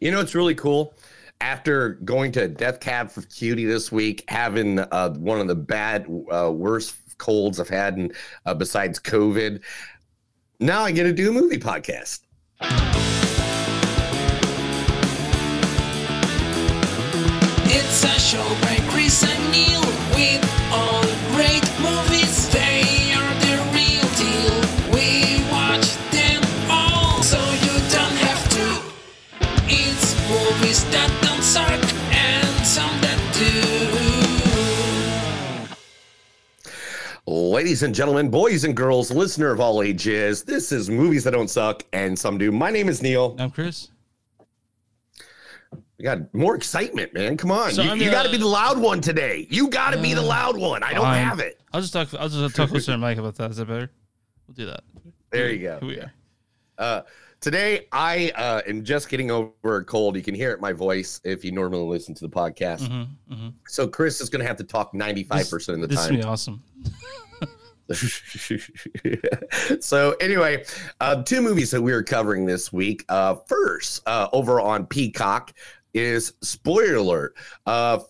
You know, it's really cool. After going to Death Cab for Cutie this week, having one of the worst colds I've had besides COVID, now I get to do a movie podcast. It's a show by Chris and Neil with all great movies. They are the real deal. We watch them all, so you don't have to. It's movies that don't suck and some that do. Ladies and gentlemen, boys and girls, listener of all ages, this is Movies That Don't Suck and Some Do. My name is Neil. I'm Chris. We got more excitement, man. Come on. So you got to be the loud one today. You got to be the loud one. I don't have it. I'll just talk closer to Mike about that. Is that better? We'll do that. There you go. Here we are. Today, I am just getting over a cold. You can hear it in my voice if you normally listen to the podcast. Mm-hmm, mm-hmm. So Chris is going to have to talk 95% of the time. This is going to be awesome. So anyway, two movies that we are covering this week. First, over on Peacock is Spoiler Alert,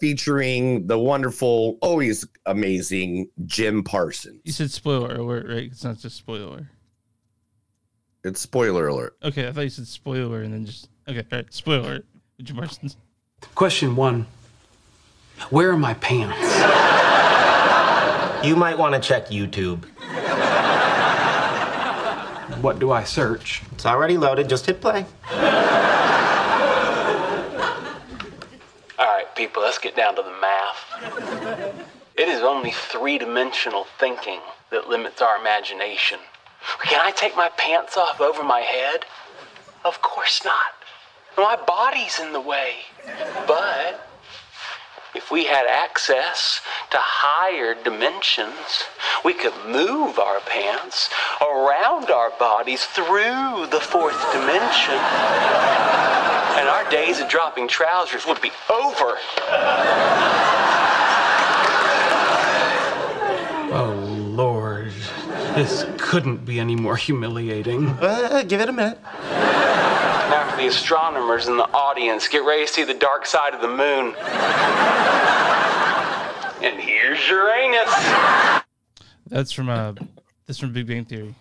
featuring the wonderful, always amazing Jim Parsons. You said Spoiler Alert, right? It's not just Spoiler. It's Spoiler Alert. Okay, I thought you said Spoiler and then just... Okay, all right, Spoiler Alert with Jim Parsons. Question one, where are my pants? You might want to check YouTube. What do I search? It's already loaded. Just hit play. All right, people, let's get down to the math. It is only three-dimensional thinking that limits our imagination. Can I take my pants off over my head? Of course not. My body's in the way. But... if we had access to higher dimensions, we could move our pants around our bodies through the fourth dimension. And our days of dropping trousers would be over. Oh, Lord. This couldn't be any more humiliating. Give it a minute. Now for the astronomers in the audience, get ready to see the dark side of the moon. And here's Uranus. That's from Big Bang Theory.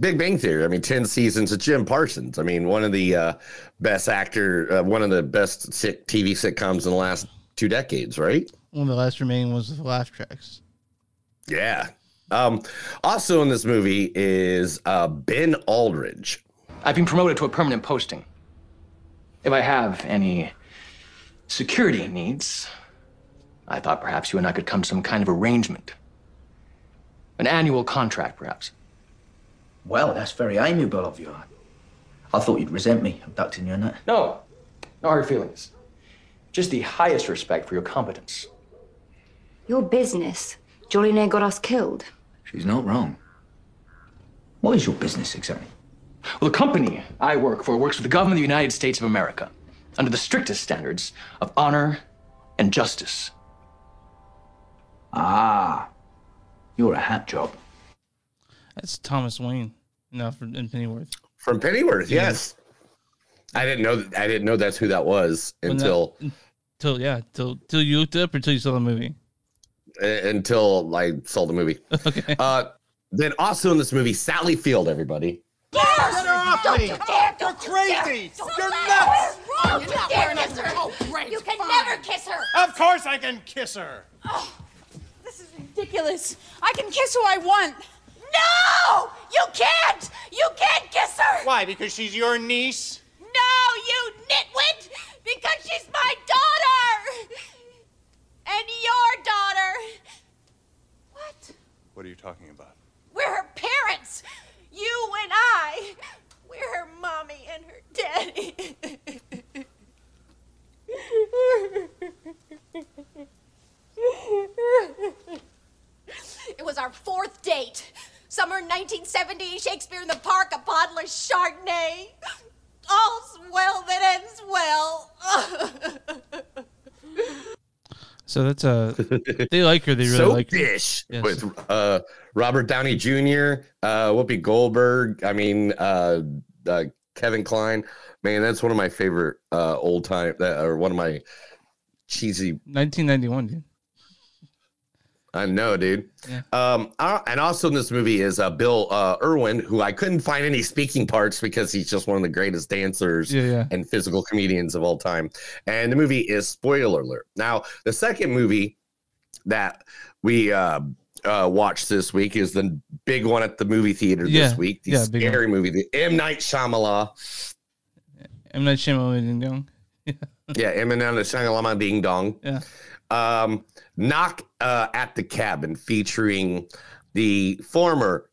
Big Bang Theory. I mean, 10 seasons of Jim Parsons. I mean, one of the best actor, one of the best TV sitcoms in the last 2 decades, right? One of the last remaining ones with laugh tracks. Yeah. Also in this movie is Ben Aldridge. I've been promoted to a permanent posting. If I have any security needs, I thought perhaps you and I could come to some kind of arrangement. An annual contract, perhaps. Well, that's very amiable of you. I thought you'd resent me abducting you in that. No, no hard feelings. Just the highest respect for your competence. Your business jolly near got us killed. She's not wrong. What is your business exactly? Well, the company I work for works with the government of the United States of America under the strictest standards of honor and justice. Ah, you're a hat job. That's Thomas Wayne, in Pennyworth. From Pennyworth, yes. I didn't know that's who that was until you looked it up or until you saw the movie. Until I saw the movie. Okay. Then also in this movie, Sally Field, everybody. Yes! Get her off me! You're crazy! You're nuts! Wrong. You can't kiss her! Oh, great. You can never kiss her! Of course I can kiss her! Oh, this is ridiculous. I can kiss who I want. No! You can't! You can't kiss her! Why? Because she's your niece? No, you nitwit! Because she's my daughter! And your daughter! What? What are you talking about? We're her parents! You and I, we're her mommy and her daddy. It was our 4th date. Summer 1970, Shakespeare in the Park, a bottle of Chardonnay. All's well that ends well. So that's they like her. They really so like her. Yes. With Robert Downey Jr., Whoopi Goldberg. I mean, Kevin Kline. Man, that's one of my favorite old time, or one of my cheesy. 1991, dude. I know, dude. Yeah. And also in this movie is Bill Irwin, who I couldn't find any speaking parts because he's just one of the greatest dancers and physical comedians of all time. And the movie is Spoiler Alert. Now, the second movie that we watched this week is the big one at the movie theater this week. The scary movie, the M. Night Shyamalan. M. Night Shyamalan Ding Dong. Yeah, M. Night Shyamalan Ding Dong. Yeah. Knock at the Cabin, featuring the former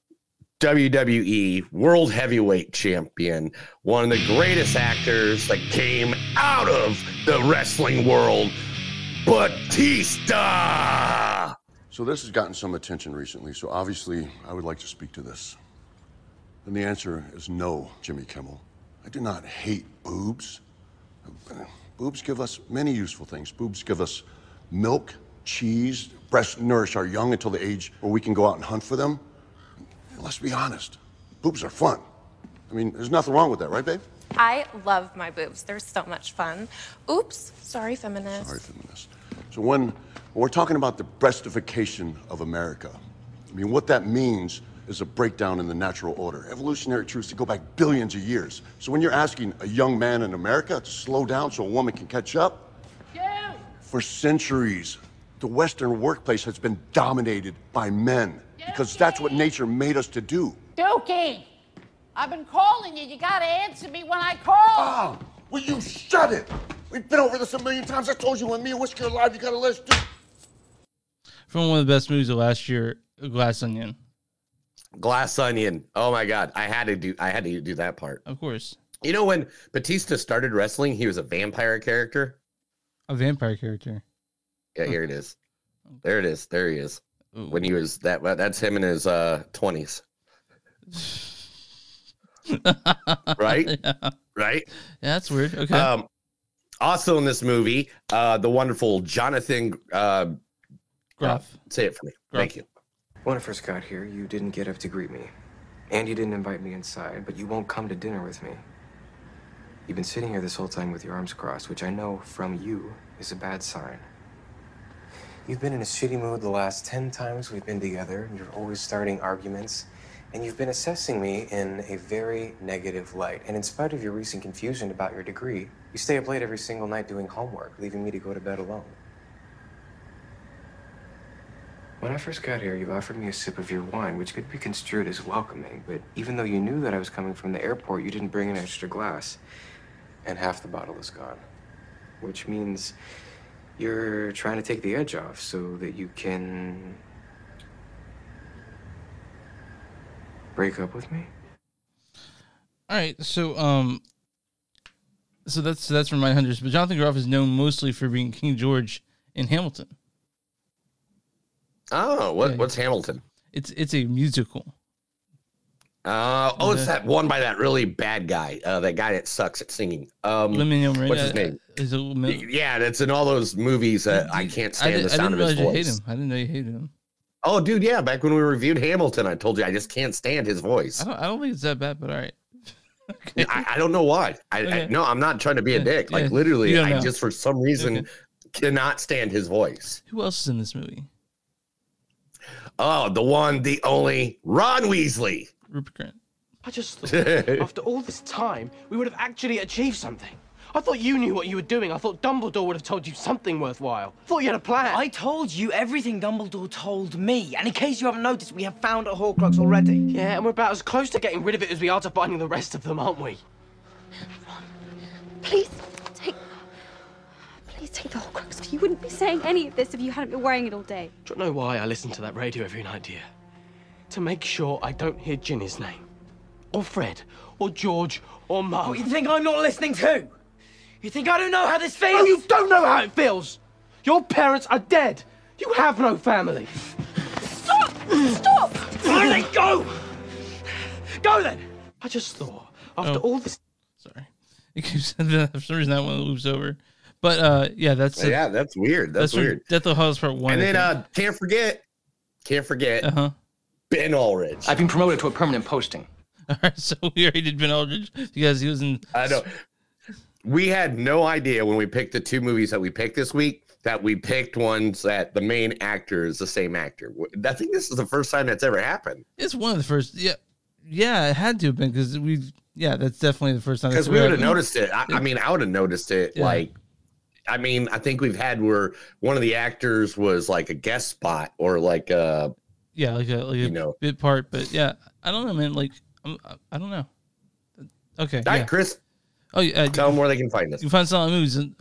WWE World Heavyweight Champion, one of the greatest actors that came out of the wrestling world, Batista. So this has gotten some attention recently, so obviously I would like to speak to this. And the answer is no, Jimmy Kimmel. I do not hate boobs. Boobs give us many useful things. Boobs give us milk, cheese, breasts nourish our young until the age where we can go out and hunt for them. And let's be honest, boobs are fun. I mean, there's nothing wrong with that, right, babe? I love my boobs. They're so much fun. Oops, sorry, feminist. Sorry, feminist. So when we're talking about the breastification of America, I mean, what that means is a breakdown in the natural order. Evolutionary truths that go back billions of years. So when you're asking a young man in America to slow down so a woman can catch up, for centuries, the Western workplace has been dominated by men because that's what nature made us to do. Dookie, I've been calling you. You gotta answer me when I call. Ah, will you shut it? We've been over this a million times. I told you when me and Whiskey are alive, you gotta let us do. From one of the best movies of last year, Glass Onion. Glass Onion. Oh my God, I had to do that part. Of course. You know when Batista started wrestling, he was a vampire character. A vampire character. Yeah, here it is. There it is. There he is. Ooh. When he was that, that's him in his 20s. Right? Yeah. Right? Yeah, that's weird. Okay. Also in this movie, the wonderful Jonathan Groff. Say it for me. Groff. Thank you. When I first got here, you didn't get up to greet me. And you didn't invite me inside, but you won't come to dinner with me. You've been sitting here this whole time with your arms crossed, which I know from you is a bad sign. You've been in a shitty mood the last 10 times we've been together, and you're always starting arguments, and you've been assessing me in a very negative light. And in spite of your recent confusion about your degree, you stay up late every single night doing homework, leaving me to go to bed alone. When I first got here, you offered me a sip of your wine, which could be construed as welcoming, but even though you knew that I was coming from the airport, you didn't bring an extra glass, and half the bottle is gone, which means you're trying to take the edge off so that you can break up with me. All right, so that's from Mindhunters, but Jonathan Groff is known mostly for being King George in Hamilton. Oh, what's Hamilton? It's a musical. It's that one by that really bad guy, that guy that sucks at singing. What's his name? That's in all those movies that I can't stand the sound of his voice. I didn't know you hated him. Oh, dude, yeah. Back when we reviewed Hamilton, I told you I just can't stand his voice. I don't think it's that bad, but all right. Okay. I don't know why. No, I'm not trying to be a dick. Like literally, I just for some reason cannot stand his voice. Who else is in this movie? Oh, the one, the only Ron Weasley. Rupert Grant. I just thought, after all this time, we would have actually achieved something. I thought you knew what you were doing. I thought Dumbledore would have told you something worthwhile. I thought you had a plan. I told you everything Dumbledore told me. And in case you haven't noticed, we have found a Horcrux already. Yeah, and we're about as close to getting rid of it as we are to finding the rest of them, aren't we? Ron, please take the Horcrux. You wouldn't be saying any of this if you hadn't been wearing it all day. Do you know why I listen to that radio every night, dear? To make sure I don't hear Ginny's name. Or Fred. Or George. Or Mark. What, you think I'm not listening to? You think I don't know how this feels? No, you don't know how it feels! Your parents are dead. You have no family. Stop! Stop! Finally, go! Go then! I just thought, after all this... Sorry. It keeps... For some reason, that one loops over. But, that's weird. That's weird. Death of Hollows Part 1. And then, can't forget, Ben Aldridge. I've been promoted to a permanent posting. All right, so we already did Ben Aldridge because he was in. I know. We had no idea when we picked the two movies that we picked this week that we picked ones that the main actor is the same actor. I think this is the first time that's ever happened. It's one of the first. Yeah, it had to have been because we've. Yeah, that's definitely the first time. Because we would have noticed it. I mean, I would have noticed it. Yeah. Like, I mean, I think we've had where one of the actors was like a guest spot or like a. Yeah, like a bit part, but yeah, I don't know, man. Like, I don't know. Okay, all right, yeah. Chris. Oh, yeah. Tell them where they can find us. You can find us online movies. You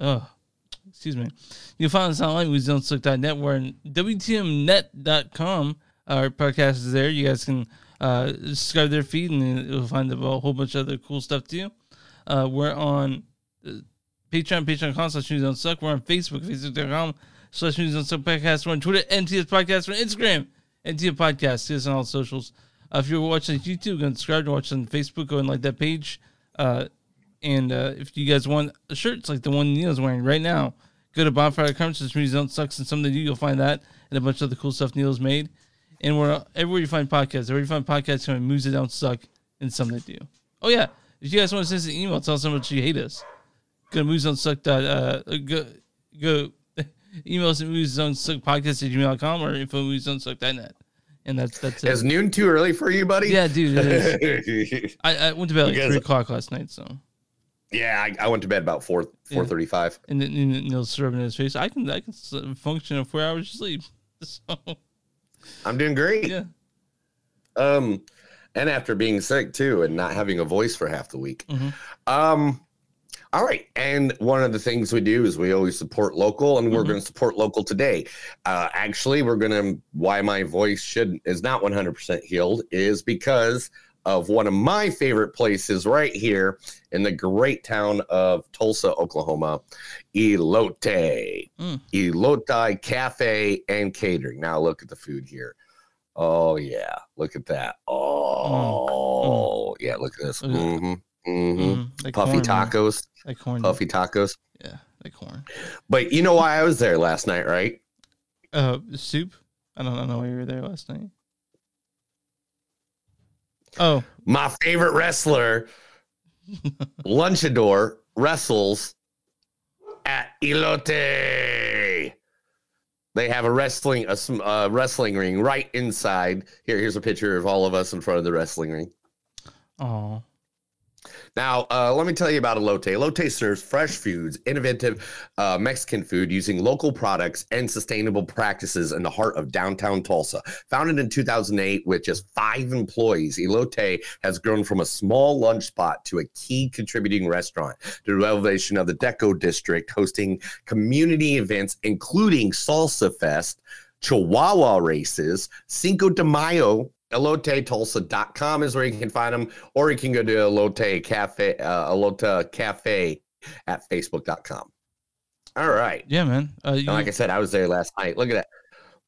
can find us online movies on slick.net. We're on WTMnet.com. Our podcast is there. You guys can subscribe to their feed, and you'll find a whole bunch of other cool stuff too. We're on Patreon, patreon.com/newsonsuck. We're on Facebook, facebook.com/newsonsuckpodcast. We're on Twitter, NTS Podcast. We're on Instagram, NTS Podcast. See us on all socials. If you're watching YouTube, go and subscribe. To watch on Facebook, go and like that page. And if you guys want shirts like the one Neil's wearing right now, go to bonfire.com/newsonsucks, and something you'll find that and a bunch of other cool stuff Neil's made. And we're everywhere you find podcasts. Everywhere you find podcasts, you find movies that don't suck and some that do. Oh, yeah. If you guys want to send us an email, tell us how much you hate us. Go to moviesdontsuck. Go email us at moviesdontsuckpodcast@gmail.com or info@moviesdontsuck.net. And that's it. Is noon too early for you, buddy? Yeah, dude, it is. I went to bed like 3 o'clock last night, so. Yeah, I went to bed about 4:35. And then Neil's serving in his face. I can function on 4 hours of sleep, so. I'm doing great. Yeah. And after being sick too, and not having a voice for half the week. Mm-hmm. All right. And one of the things we do is we always support local, and we're going to support local today. Actually, we're going to. Why my voice is not 100% healed is because of one of my favorite places right here in the great town of Tulsa, Oklahoma, Elote. Elote Cafe and Catering. Now look at the food here. Oh, yeah. Look at that. Oh, yeah. Look at this. Like puffy corn, tacos. Like corn. Puffy tacos. Yeah, like corn. But you know why I was there last night, right? Soup? I don't know why you were there last night. Oh, my favorite wrestler, Lunchador, wrestles at Elote. They have a wrestling ring right inside. Here's a picture of all of us in front of the wrestling ring. Oh. Now, let me tell you about Elote. Elote serves fresh foods, innovative Mexican food using local products and sustainable practices in the heart of downtown Tulsa. Founded in 2008 with just 5 employees, Elote has grown from a small lunch spot to a key contributing restaurant. The renovation of the Deco District, hosting community events, including Salsa Fest, Chihuahua races, Cinco de Mayo. EloteTulsa.com is where you can find them, or you can go to Elote Cafe at Facebook.com. All right. Yeah, man. Like I said, I was there last night. Look at that.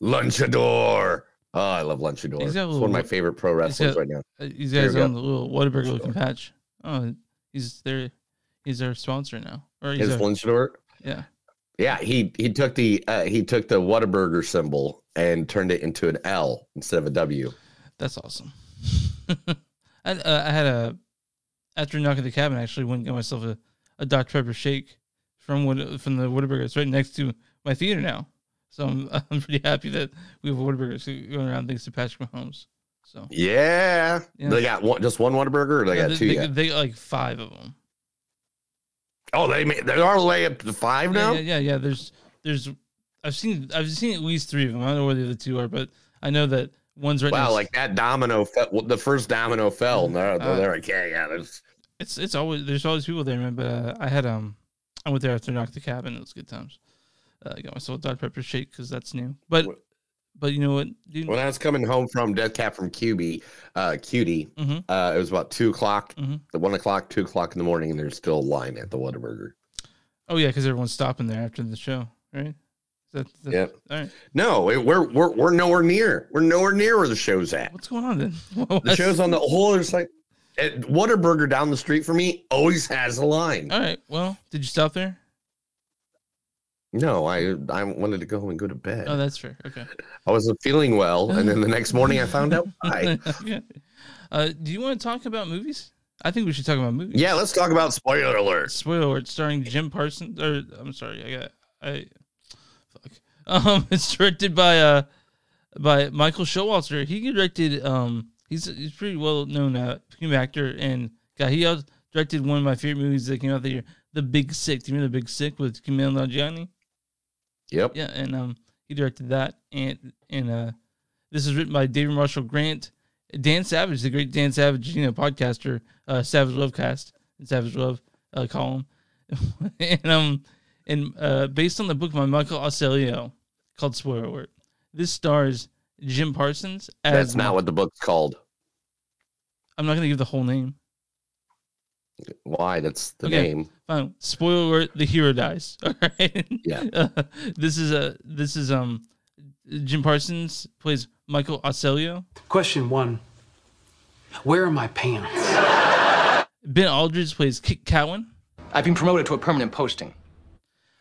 Lunchador. Oh, I love Lunchador. He's got one of my favorite pro wrestlers right now. He's got on the little Whataburger looking patch. Oh, he's there. He's our sponsor now. Is Lunchador? Yeah. Yeah, he took the Whataburger symbol and turned it into an L instead of a W. That's awesome. I had after Knock at the Cabin, I actually went and got myself a Dr Pepper shake from the Whataburger. It's right next to my theater now, so I'm pretty happy that we have a Whataburger going around thanks to Patrick Mahomes. So yeah. They got one Whataburger, or they got two. They got like 5 of them. Oh, they are way up to 5 now. Yeah. There's I've seen at least 3 of them. I don't know where the other 2 are, but I know that. One's right now. Wow, like that domino fell. The first domino fell. They're like, yeah. There's always people there, man. But I went there after Knock the Cabin. It was good times. I got myself a Dr Pepper shake because that's new. But you know what? Dude? When I was coming home from Death Cab from Cutie, it was about 2:00, 2:00 in the morning, and there's still a line at the Whataburger. Oh yeah, because everyone's stopping there after the show, right? All right. No, we're nowhere near. We're nowhere near where the show's at. What's going on then? The show's on the whole other side. Whataburger down the street from me always has a line. All right. Well, did you stop there? No, I wanted to go home and go to bed. Oh, that's fair. Okay. I wasn't feeling well, and then the next morning I found out why. Yeah. Do you want to talk about movies? I think we should talk about movies. Yeah, let's talk about Spoiler Alert. Spoiler Alert, starring Jim Parsons. Or I'm sorry, fuck. It's directed by Michael Showalter. He directed. He's pretty well known actor, and God, he directed one of my favorite movies that came out that year, The Big Sick. Do you remember The Big Sick with Kumail Nanjiani? Yep. Yeah, and he directed that, and this is written by David Marshall Grant, Dan Savage, the great Dan Savage, podcaster, Savage Love cast, Savage Love column, and based on the book by Michael Ausiello called Spoiler Alert. This stars Jim Parsons as. That's not what the book's called. I'm not going to give the whole name. Why? That's the name. Fine. Spoiler alert, the hero dies. All right. Yeah. This is Jim Parsons plays Michael Ausiello. Question 1. Where are my pants? Ben Aldridge plays Kit Cowan. I've been promoted to a permanent posting.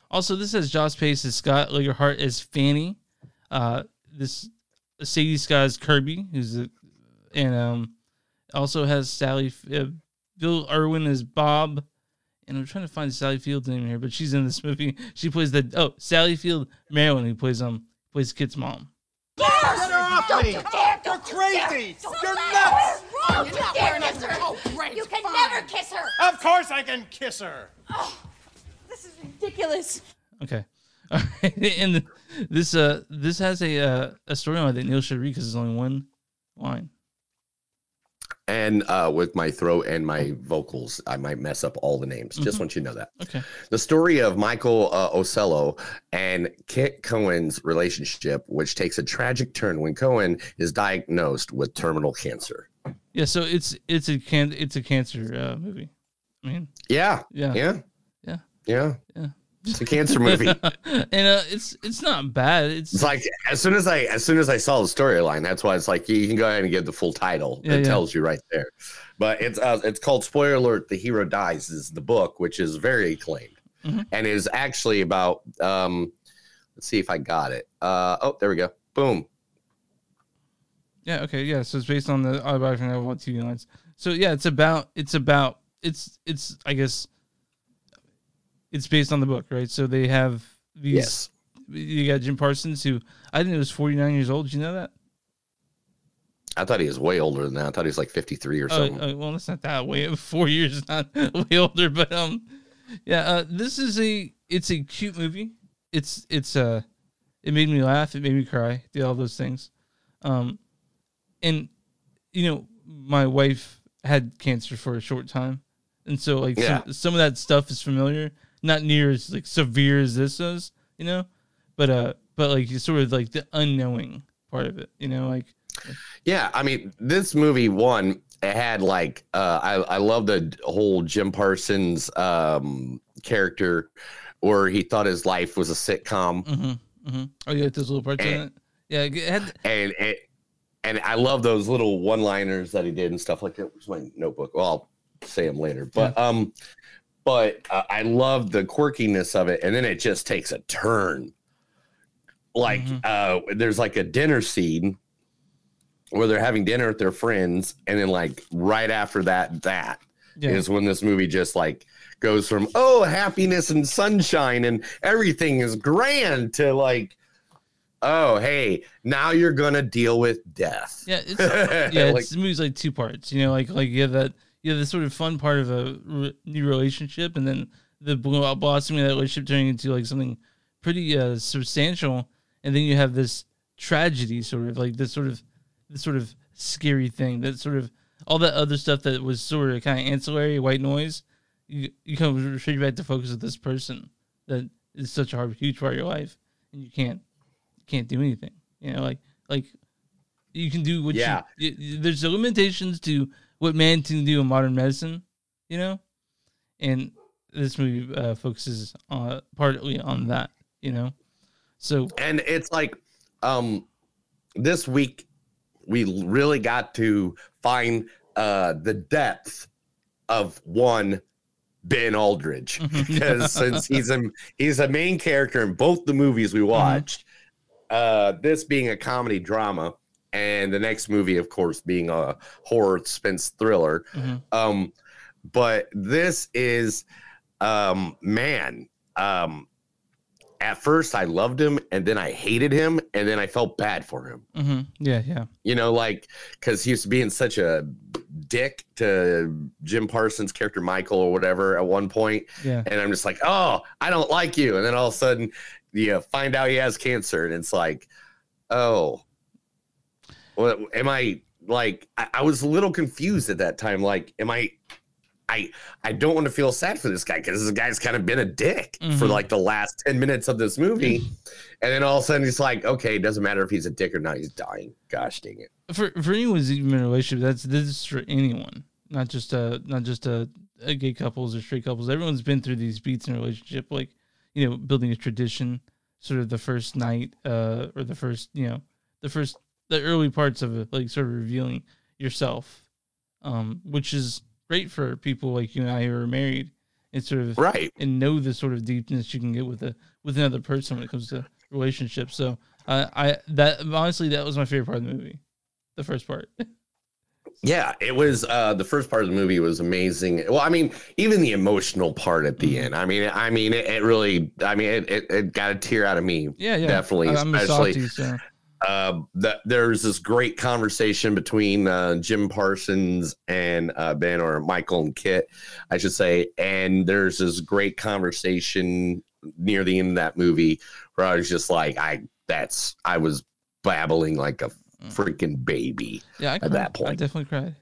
Also, this has Joss Pace as Scott, Lagerhart as Fanny. This Sadie Scott as Kirby, and also has Sally Bill Irwin is Bob, and I'm trying to find Sally Field's name here, but she's in this movie. She plays Sally Field Marilyn, who plays Kit's mom. Yes! Get her off me! You're crazy! You're nuts! You're not wearing a dress. Oh, great! You can never kiss her. Of course I can kiss her. Oh, this is ridiculous. Okay, all right. And this has a storyline that Neil should read because there's only one line. And with my throat and my vocals, I might mess up all the names. Mm-hmm. Just want you to know that. Okay. The story of Michael Ausiello and Kit Cowan's relationship, which takes a tragic turn when Cowan is diagnosed with terminal cancer. Yeah, so it's a cancer movie. I mean, yeah. It's a cancer movie, and it's not bad. It's like as soon as I saw the storyline, that's why it's like you can go ahead and give the full title. It tells you right there. But it's called Spoiler Alert: The Hero Dies is the book, which is very acclaimed, and is actually about. Let's see if I got it. There we go. Boom. Yeah. Okay. Yeah. So it's based on the autobiography novel on TV lines. So yeah, it's I guess. It's based on the book, right? So they have these. Yes. You got Jim Parsons, who I think was 49 years old. Did you know that? I thought he was way older than that. I thought he was like 53 or something. Well, that's not that way. 4 years is not way older, but this is a cute movie. It's it made me laugh. It made me cry. Did all those things, and my wife had cancer for a short time, and so some of that stuff is familiar. Not near as severe as this is, but you sort of the unknowing part of it, Yeah, I mean, this movie it had I love the whole Jim Parsons character, or he thought his life was a sitcom. Mm-hmm, mm-hmm. Oh, you got those little parts in it. Yeah, it had, and I love those little one-liners that he did and stuff like that. Where's my notebook? Well, I'll say them later, but yeah. But I love the quirkiness of it, and then it just takes a turn. There's a dinner scene where they're having dinner with their friends, and then right after that is when this movie just goes from happiness and sunshine and everything is grand to hey, now you're gonna deal with death. Yeah, it's the movie's two parts. You have the sort of fun part of a new relationship, and then the blossoming of that relationship turning into something pretty substantial, and then you have this tragedy, this sort of scary thing, that sort of all that other stuff that was sort of kind of ancillary white noise. You come straight back to focus with this person that is such a huge part of your life, and you can't do anything. You can do what there's limitations to what man can do in modern medicine, and this movie focuses partly on that, so. And it's this week we really got to find the depth of one Ben Aldridge, because since he's a main character in both the movies we watched, this being a comedy drama and the next movie, of course, being a horror suspense thriller. But this is, at first I loved him, and then I hated him, and then I felt bad for him. You know, like, because he was being such a dick to Jim Parsons' character Michael or whatever at one point. And I'm just like, oh, I don't like you. And then all of a sudden you find out he has cancer, and it's like, oh, well, am I, like, I was a little confused at that time. Like, am I don't want to feel sad for this guy, because this guy's kind of been a dick for like the last 10 minutes of this movie. And then all of a sudden he's like, okay, it doesn't matter if he's a dick or not. He's dying. Gosh, dang it. For anyone who's even in a relationship, this is for anyone, not just gay couples or straight couples. Everyone's been through these beats in a relationship, like, you know, building a tradition, sort of the first night, or the first, you know, the early parts of it, like sort of revealing yourself, which is great for people like you and I who are married and sort of and know the sort of deepness you can get with another person when it comes to relationships. So that was my favorite part of the movie, the first part. Yeah, it was the first part of the movie was amazing. Well, I mean, even the emotional part at the end. I mean, it really got a tear out of me. Yeah, definitely, I'm especially. There's this great conversation between Jim Parsons and Ben, or Michael and Kit, I should say. And there's this great conversation near the end of that movie where I was just like, I was babbling like a freaking baby. Yeah, at that point. I definitely cried.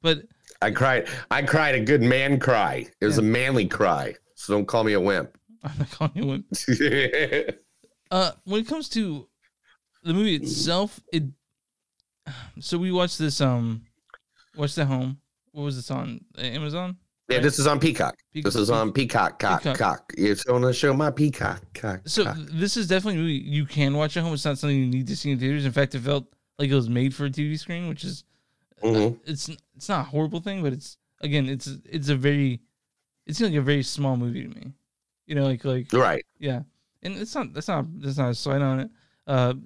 But I cried a good man cry. It was a manly cry. So don't call me a wimp. I'm not calling you a wimp. When it comes to the movie itself, so we watched this. Watched at home. What was this on? Amazon? Yeah, right? This is on Peacock. This is on Peacock. Cock. It's on the show. My Peacock. Cock. So this is definitely a movie you can watch at home. It's not something you need to see in theaters. In fact, it felt like it was made for a TV screen, which is it's not a horrible thing, but it seems like a very small movie to me. You know, like right. Yeah, and it's not that's not a slight on it.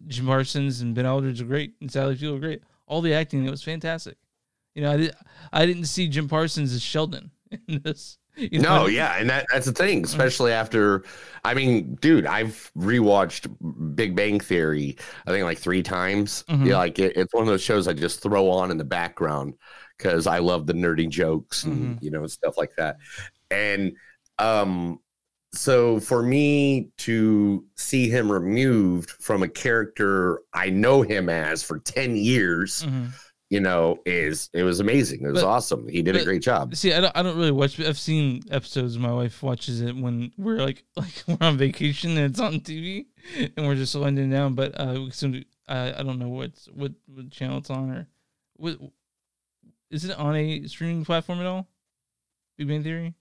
Jim Parsons and Ben Aldridge are great, and Sally Field are great. All the acting, it was fantastic. You know, I didn't see Jim Parsons as Sheldon in this. You know? No, yeah, and that's the thing, especially after. I mean, dude, I've rewatched Big Bang Theory, I think like 3 times. Yeah, like it's one of those shows I just throw on in the background because I love the nerdy jokes and you know, stuff like that. And so for me to see him removed from a character I know him as for 10 years, you know, it was amazing. It was awesome. He did a great job. See, I don't really watch. I've seen episodes. My wife watches it when we're like we're on vacation and it's on TV and we're just winding it down. But I don't know what channel it's on, or what is it on a streaming platform at all? Big Bang Theory.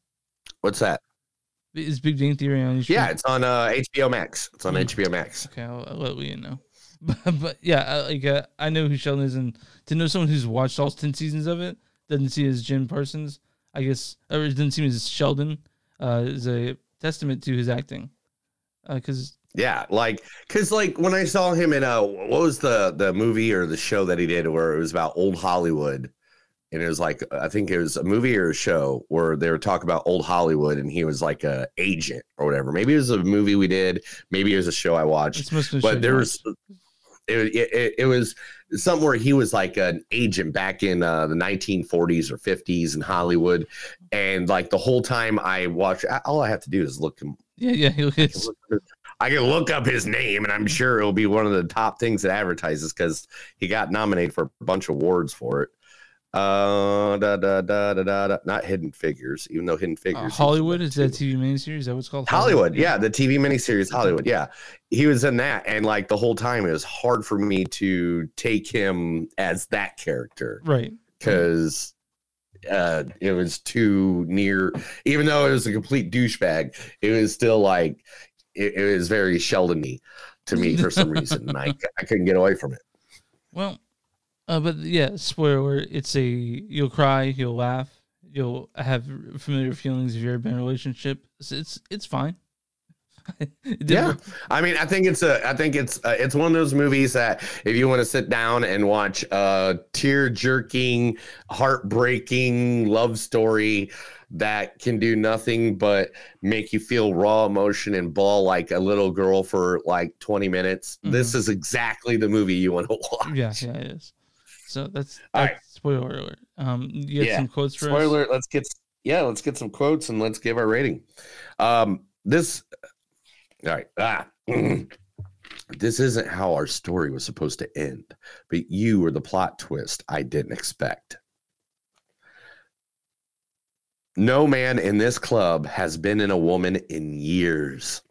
What's that? Is Big Bang Theory on HBO? Yeah, it's on HBO Max. It's on HBO Max. Okay, I'll let Leah know. But yeah, I know who Sheldon is, and to know someone who's watched all 10 seasons of it doesn't see it as Jim Parsons, I guess, or doesn't see him as Sheldon, is a testament to his acting. Because when I saw him in what was the movie or the show that he did where it was about old Hollywood. And it was like, I think it was a movie or a show where they were talking about old Hollywood, and he was like a agent or whatever. Maybe it was a movie we did. Maybe it was a show I watched. But there was, it was something where he was like an agent back in the 1940s or 50s in Hollywood. And like the whole time I watched, all I have to do is look him. Yeah. I can look up his name, and I'm sure it'll be one of the top things that advertises, because he got nominated for a bunch of awards for it. Not Hidden Figures, even though Hidden Figures Hollywood is that TV miniseries. Is that what's called Hollywood? Yeah, the TV miniseries Hollywood. Yeah, he was in that, and like the whole time it was hard for me to take him as that character, right? Because it was too near. Even though it was a complete douchebag, it was still like it was very Sheldon-y to me for some reason, and I couldn't get away from it. Well. But yeah, spoiler alert, you'll cry, you'll laugh, you'll have familiar feelings if you've ever been in a relationship. It's fine. Yeah, I mean, I think it's one of those movies that if you want to sit down and watch a tear-jerking, heartbreaking love story that can do nothing but make you feel raw emotion and bawl like a little girl for like 20 minutes, mm-hmm. This is exactly the movie you want to watch. Yeah, it is. So that's all right. Spoiler alert. You have some quotes for us? Spoiler. Let's get some quotes and let's give our rating. All right. This isn't how our story was supposed to end, but you were the plot twist I didn't expect. No man in this club has been in a woman in years.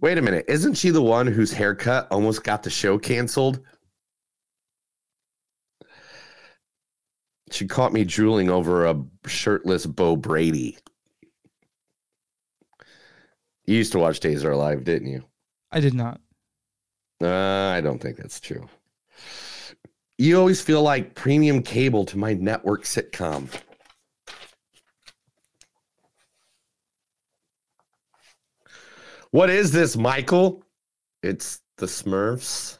Wait a minute. Isn't she the one whose haircut almost got the show canceled? She caught me drooling over a shirtless Bo Brady. You used to watch Days Are Alive, didn't you? I did not. I don't think that's true. You always feel like premium cable to my network sitcom. What is this, Michael? It's the Smurfs.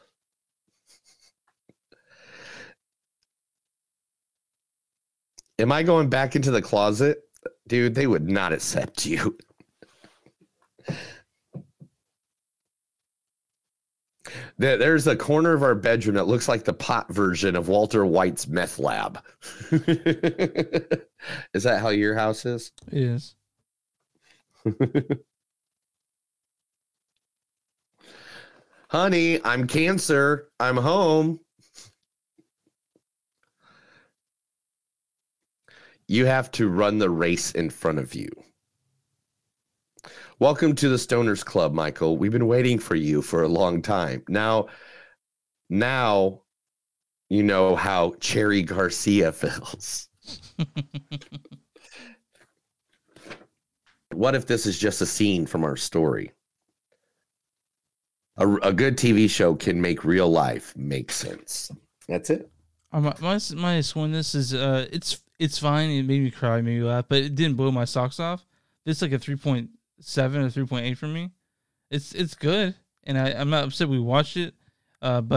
Am I going back into the closet? Dude, they would not accept you. There's a corner of our bedroom that looks like the pot version of Walter White's meth lab. Is that how your house is? It is. Honey, I'm cancer. I'm home. You have to run the race in front of you. Welcome to the Stoners Club, Michael. We've been waiting for you for a long time. Now you know how Cherry Garcia feels. What if this is just a scene from our story? A good TV show can make real life make sense. That's it. Minus one. This is it's fine. It made me cry, made me laugh, but it didn't blow my socks off. It's like a 3.7 or 3.8 for me. It's good, and I'm not upset we watched it, and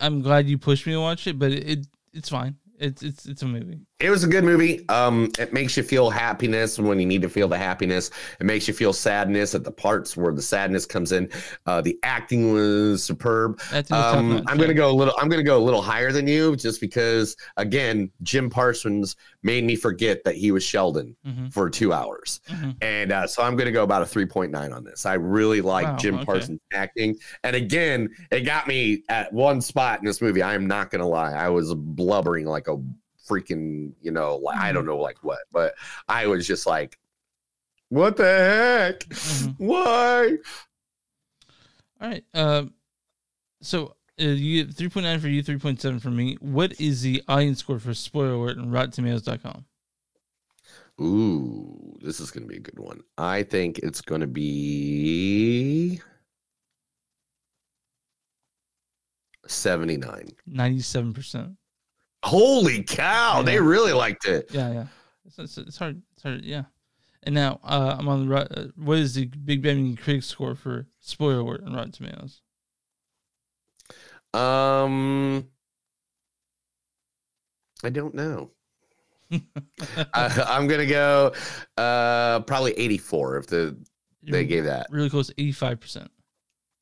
I'm glad you pushed me to watch it. But it's fine. It's a movie. It was a good movie. It makes you feel happiness when you need to feel the happiness. It makes you feel sadness at the parts where the sadness comes in. The acting was superb. I'm gonna go a little higher than you, just because again, Jim Parsons made me forget that he was Sheldon for 2 hours, and so I'm gonna go about a 3.9 on this. I really like Jim Parsons' acting, and again, it got me at one spot in this movie. I am not gonna lie, I was blubbering like a freaking, I don't know what, but I was just like, what the heck? Why? All right. So you get 3.9 for you, 3.7 for me. What is the audience score for Spoiler Alert on RottenTomatoes.com? Ooh, this is going to be a good one. I think it's going to be 79. 97%. Holy cow! Yeah. They really liked it. Yeah. It's hard. Yeah. And now I'm on the. What is the Big Bang Critic score for Spoiler Alert on Rotten Tomatoes? I don't know. I'm gonna go probably 84 if they gave that really close, 85%.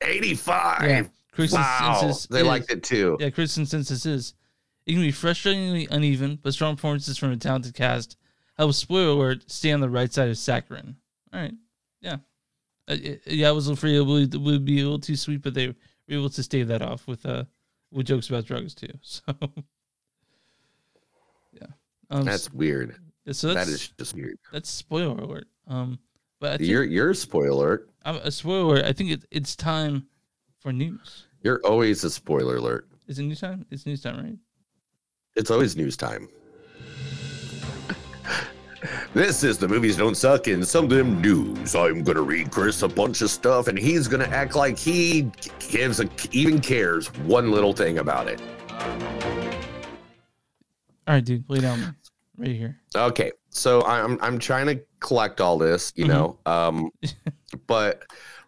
85. Yeah. Wow. They liked it too. Yeah. Critics' consensus is. It can be frustratingly uneven, but strong performances from a talented cast help Spoiler Alert stay on the right side of saccharin. All right. Yeah. I was afraid it would be a little too sweet, but they were able to stave that off with jokes about drugs, too. So, yeah. That's weird. So that is just weird. That's Spoiler Alert. But I think you're a Spoiler Alert. I'm a Spoiler Alert. I think it's time for news. You're always a Spoiler Alert. Is it news time? It's news time, right? It's always news time. This is the Movies Don't Suck and some of them news. I'm going to read Chris a bunch of stuff, and he's going to act like he even cares one little thing about it. All right, dude, lay down right here. Okay, so I'm trying to collect all this, you know. But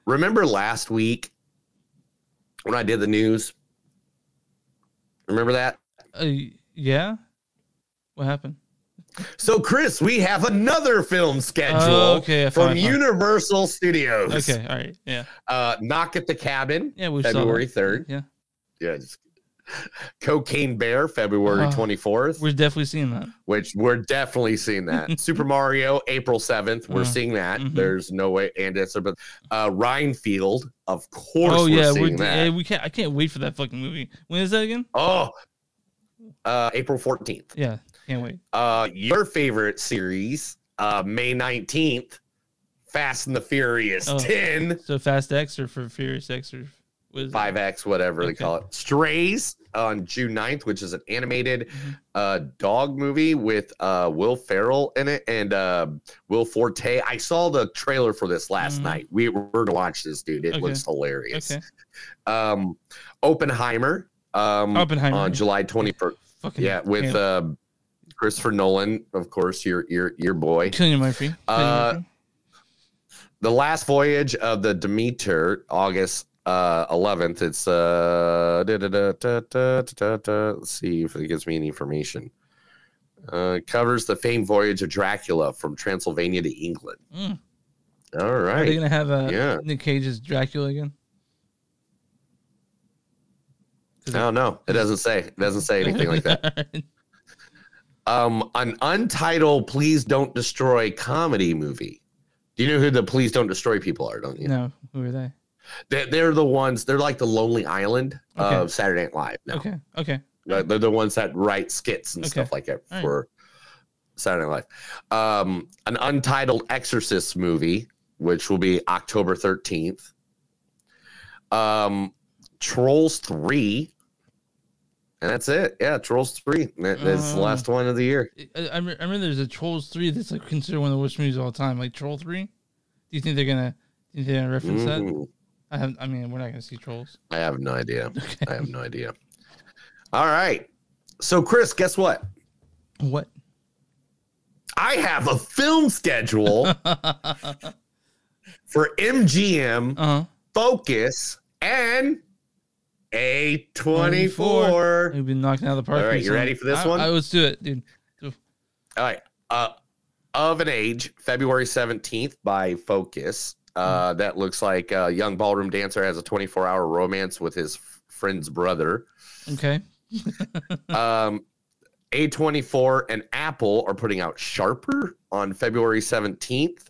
remember last week when I did the news? Remember that? Yeah. What happened? So, Chris, we have another film scheduled from Universal Studios. Okay, all right, yeah. Knock at the Cabin, February 3rd. Yeah. Yeah, Cocaine Bear, February 24th. We're definitely seeing that. Super Mario, April 7th. We're seeing that. There's no way. And it's Rhinefield, of course. Oh, yeah, we're seeing that. Yeah, I can't wait for that fucking movie. When is that again? April 14th. Yeah. Can't wait. Your favorite series, May 19th, Fast and the Furious 10. So Fast X or for Furious X or 5X, whatever they call it. Strays on June 9th, which is an animated dog movie with Will Ferrell in it and Will Forte. I saw the trailer for this last night. We were to watch this, dude. It looks hilarious. Okay. Oppenheimer, on July 21st. Yeah, with... Christopher Nolan, of course, your boy. Killian Murphy. The Last Voyage of the Demeter, August 11th. It's let's see if it gives me any information. Covers the famed voyage of Dracula from Transylvania to England. All right. Are they gonna have Nick Cage's Dracula again? I don't know. It doesn't say. It doesn't say anything like that. An untitled Please Don't Destroy comedy movie. Do you know who the Please Don't Destroy people are, don't you? No, who are they? They're the ones, they're like the Lonely Island of Saturday Night Live now. Okay. They're the ones that write skits and stuff like that for Saturday Night Live. An untitled Exorcist movie, which will be October 13th. Trolls 3. And that's it. Yeah, Trolls 3. That's the last one of the year. I remember there's a Trolls 3 that's like considered one of the worst movies of all time. Like Troll 3? Do you think they're going to reference that? I mean, we're not going to see Trolls. I have no idea. Okay. I have no idea. All right. So, Chris, guess what? What? I have a film schedule for MGM, Focus, and... A24. We've been knocking out of the park. All right, you ready for this one? Let's do it, dude. All right. Of an Age, February 17th by Focus. That looks like a young ballroom dancer has a 24-hour romance with his friend's brother. Okay. A24 and Apple are putting out Sharper on February 17th.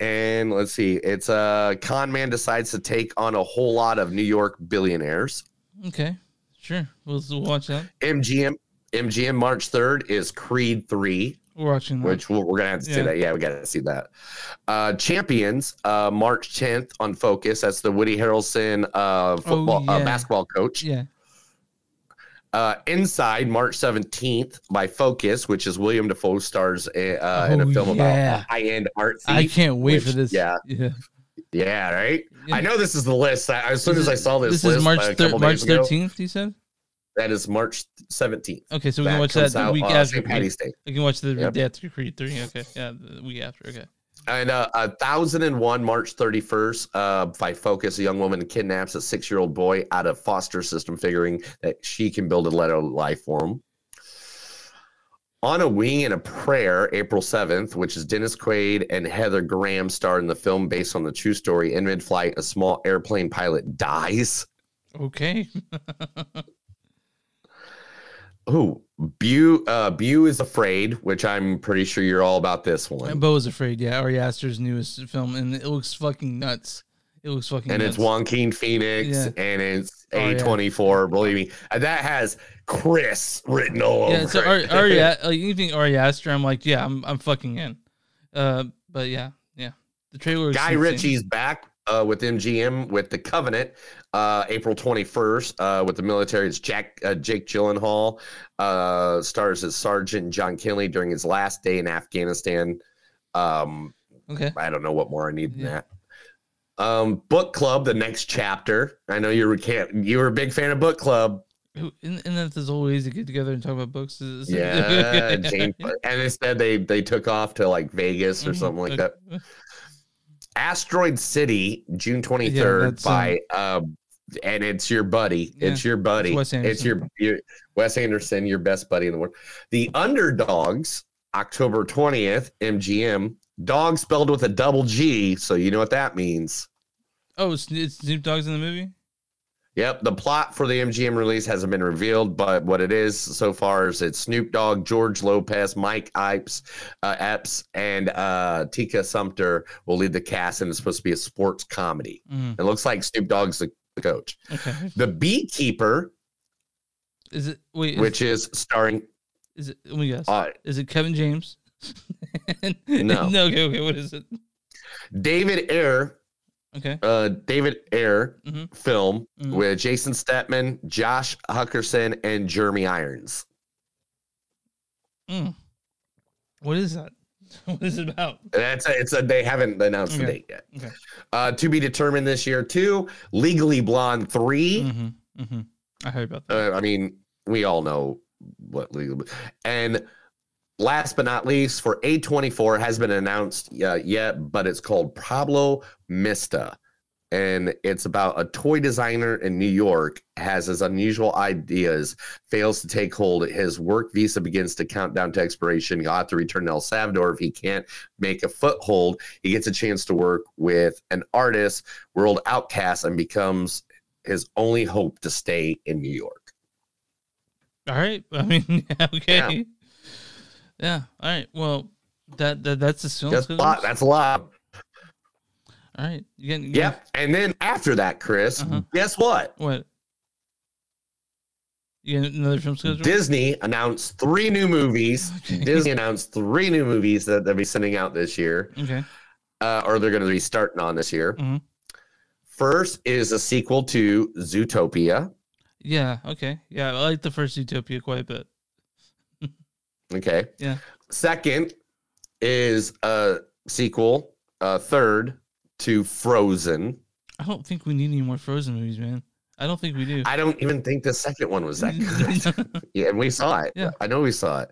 And let's see, it's con man decides to take on a whole lot of New York billionaires. Okay, sure. We'll watch that. MGM March 3rd is Creed 3. We're watching that. Which we're going to have to see that. Yeah, we got to see that. Champions, March 10th on Focus. That's the Woody Harrelson basketball coach. Yeah. Inside, March 17th by Focus, which is William Dafoe stars in a film about high-end art. I can't wait for this. Yeah, right? Yeah. I know this is the list. As soon as I saw this list, March 13th, you said? That is March 17th. Okay, so we can watch that the week after St. Paddy's Day. We can watch the day after Creed 3. Okay, yeah, the week after, okay. And 1001, March 31st, by Focus, a young woman kidnaps a 6-year-old boy out of foster system, figuring that she can build a better life for him. On a Wing and a Prayer, April 7th, which is Dennis Quaid and Heather Graham star in the film based on the true story. In mid-flight, a small airplane pilot dies. Okay. Oh, Beau is Afraid, which I'm pretty sure you're all about this one. Beau is Afraid, yeah. Ari Aster's newest film, and it looks fucking nuts. And it's Joaquin Phoenix, and it's A24, believe me. That has Chris written all over so it. Anything Ari Aster, I'm like, I'm fucking in. But yeah. The trailer is Guy insane. Ritchie's back with MGM with The Covenant. April 21st with the military. It's Jake Gyllenhaal stars as Sergeant John Kinley during his last day in Afghanistan. I don't know what more I need than that. Book Club, The Next Chapter. I know you were a big fan of Book Club. Isn't that the whole ways to get together and talk about books? Yeah, Jane, and instead they took off to like Vegas or something like that. Asteroid City, June 23rd by and it's your buddy. Yeah. It's your buddy. It's your Wes Anderson, your best buddy in the world. The Underdogs, October 20th, MGM. Dog spelled with a double G, so you know what that means. Oh, it's Snoop Dogg's in the movie? Yep. The plot for the MGM release hasn't been revealed, but what it is so far is it's Snoop Dogg, George Lopez, Mike Epps, and Tika Sumpter will lead the cast, and it's supposed to be a sports comedy. It looks like Snoop Dogg's the coach. Okay. The Beekeeper, is it Kevin James? No, okay, what is it? David Ayer. Okay. David Ayer film with Jason Statham, Josh Hutcherson, and Jeremy Irons. What is that? What is it about? They haven't announced the date yet. Okay. To be determined this year too. Legally Blonde 3. I heard about that. I mean, we all know what Legally and. Last but not least, for A24 has been announced yet, but it's called Pablo Mista, and it's about a toy designer in New York has his unusual ideas, fails to take hold. His work visa begins to count down to expiration. He'll have to return to El Salvador if he can't make a foothold. He gets a chance to work with an artist, world outcast, and becomes his only hope to stay in New York. All right. I mean, okay. Yeah. Yeah. All right. Well, that's the film. That's a lot. All right. And then after that, Chris, guess what? What? You got another film schedule? Disney announced 3 new movies. Okay. Disney announced 3 new movies that they'll be sending out this year. Okay. Or they're going to be starting on this year. First is a sequel to Zootopia. Yeah. Okay. Yeah, I like the first Zootopia quite a bit. Okay. Yeah. Second is a sequel, third to Frozen. I don't think we need any more Frozen movies, man. I don't think we do. I don't even think the second one was that good. Yeah, and we saw it. Yeah. I know we saw it.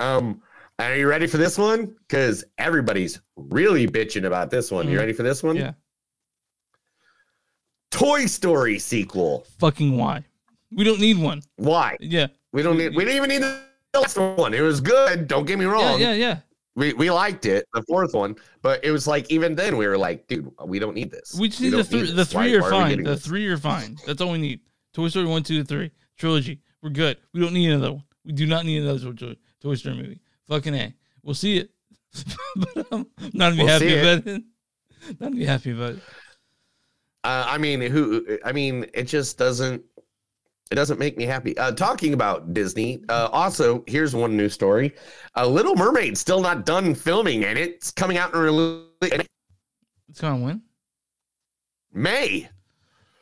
Are you ready for this one? Because everybody's really bitching about this one. You ready for this one? Yeah. Toy Story sequel. Fucking why? We don't need one. Why? Yeah. We don't even need the last one. It was good, don't get me wrong. Yeah. We liked it, the fourth one, but it was like, even then we were like, dude, we don't need this. We just need the 3 are fine. The 3 are fine. That's all we need. Toy Story 1, 2, and 3 trilogy. We're good. We don't need another one. We do not need another Toy Story movie. Fucking A. We'll see it. But I'm not gonna be happy about it. Not gonna be happy about it. It just doesn't. It doesn't make me happy. Talking about Disney, also, here's one new story. Little Mermaid's still not done filming, and it's coming out in release. It's going to win? May.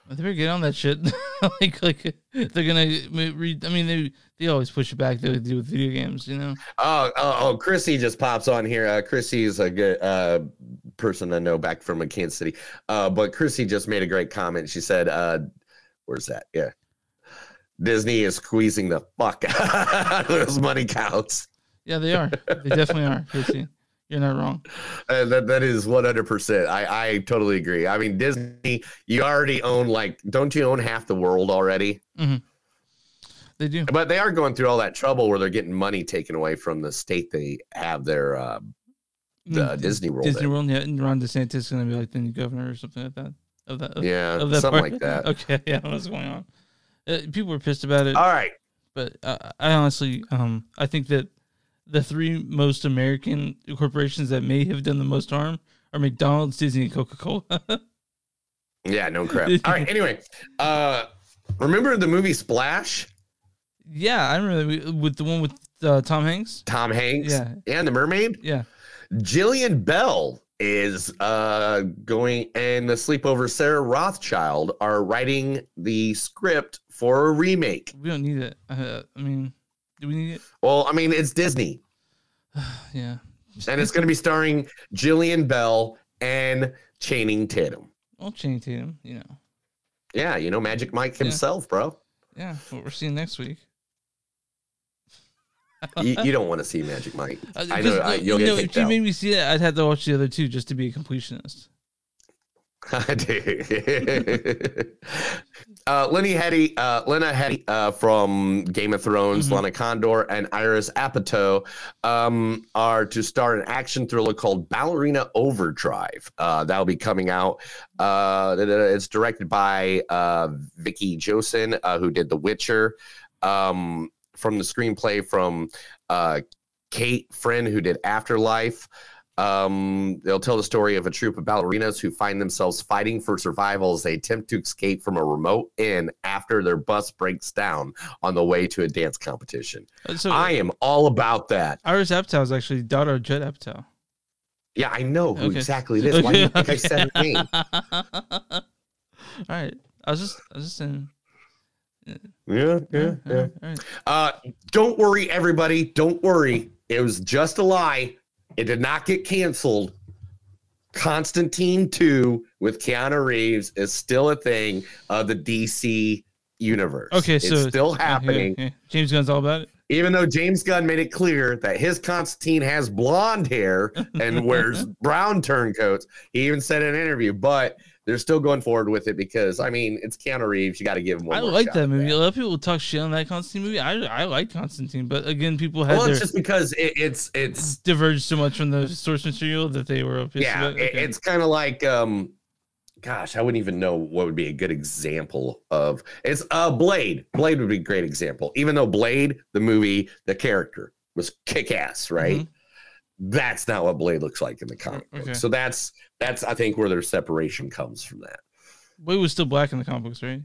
They better get on that shit. They're going to read. I mean, they always push it back. They do with video games, you know? Oh, Chrissy just pops on here. Chrissy's a good person I know back from Kansas City. But Chrissy just made a great comment. She said, where's that? Yeah. Disney is squeezing the fuck out of those money cows. Yeah, they are. They definitely are. Chrissy. You're not wrong. That is 100%. I totally agree. I mean, Disney, you already own, don't you own half the world already? They do. But they are going through all that trouble where they're getting money taken away from the state they have their Disney World. Disney World, yeah. And Ron DeSantis is going to be the new governor or something like that. Like that. Okay, yeah, what's going on? People were pissed about it. All right. But I honestly, I think that the 3 most American corporations that may have done the most harm are McDonald's, Disney, and Coca-Cola. Yeah, no crap. All right. Anyway, remember the movie Splash? Yeah, I remember with the one with Tom Hanks. Tom Hanks. Yeah. And the mermaid. Yeah. Jillian Bell is going, and the sleepover Sarah Rothschild are writing the script for a remake. We don't need it. Do we need it? Well, I mean, it's Disney. Yeah. And it's going to be starring Jillian Bell and Channing Tatum. Channing Tatum, you know. Yeah, Magic Mike himself, bro. Yeah, what we're seeing next week. You don't want to see Magic Mike. I know. If you made me see that, I'd have to watch the other two just to be a completionist. I do. Lena Headey from Game of Thrones, Lana Condor, and Iris Apatow are to star in an action thriller called Ballerina Overdrive. That'll be coming out. It's directed by Vicky Josin, who did The Witcher. From the screenplay from Kate Friend, who did Afterlife. They'll tell the story of a troupe of ballerinas who find themselves fighting for survival as they attempt to escape from a remote inn after their bus breaks down on the way to a dance competition. So, I am all about that. Iris Apatow is actually daughter of Judd Apatow. Yeah, I know who exactly it is. Why do you think I said her name? All right. I was just saying. Yeah. Right. Don't worry, everybody. Don't worry. It was just a lie. It did not get canceled. Constantine 2 with Keanu Reeves is still a thing of the DC universe. Okay, so it's still happening. Okay. James Gunn's all about it. Even though James Gunn made it clear that his Constantine has blonde hair and wears brown turncoats, he even said in an interview, but they're still going forward with it because, I mean, it's Keanu Reeves. You got to give him one. I like that movie. A lot of people talk shit on that Constantine movie. I like Constantine, but again, people had it's just because it's diverged so much from the source material that they were pissed about. Okay. It's kind of like, gosh, I wouldn't even know what would be a good example of. It's Blade. Blade would be a great example, even though Blade, the movie, the character was kick-ass, right? Mm-hmm. That's not what Blade looks like in the comic book. So that's I think where their separation comes from. That Blade was still black in the comic books, right?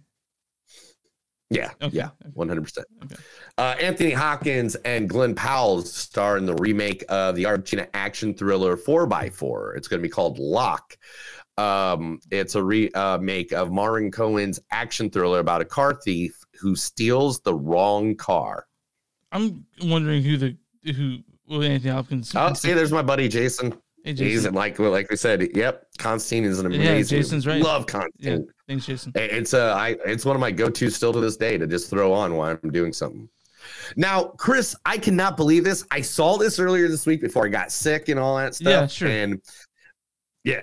Yeah, okay. Yeah, 100%. Okay. Anthony Hopkins and Glenn Powell star in the remake of the Argentina action thriller 4x4. It's going to be called Lock. It's a remake of Maureen Cohen's action thriller about a car thief who steals the wrong car. I'm wondering who. Well, Anthony Hopkins. Oh, see, there's my buddy Jason. Hey, Jason. He's like we said. Yep, Constantine is an amazing. Yeah, Jason's right. Love Constantine. Yeah, thanks, Jason. It's one of my go-tos still to this day to just throw on while I'm doing something. Now, Chris, I cannot believe this. I saw this earlier this week before I got sick and all that stuff. Yeah, sure.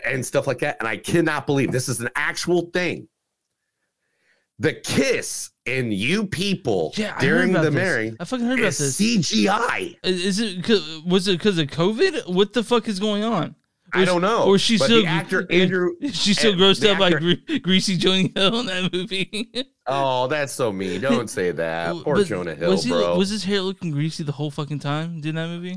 And stuff like that. And I cannot believe this is an actual thing. The kiss in You People during the marrying. I fucking heard about this. CGI. Was it because of COVID? What the fuck is going on? I don't know. Or she's still the actor Andrew. She's so grossed out by greasy Jonah Hill in that movie. Oh, that's so mean! Don't say that. Poor Jonah Hill, bro. Was his hair looking greasy the whole fucking time during that movie?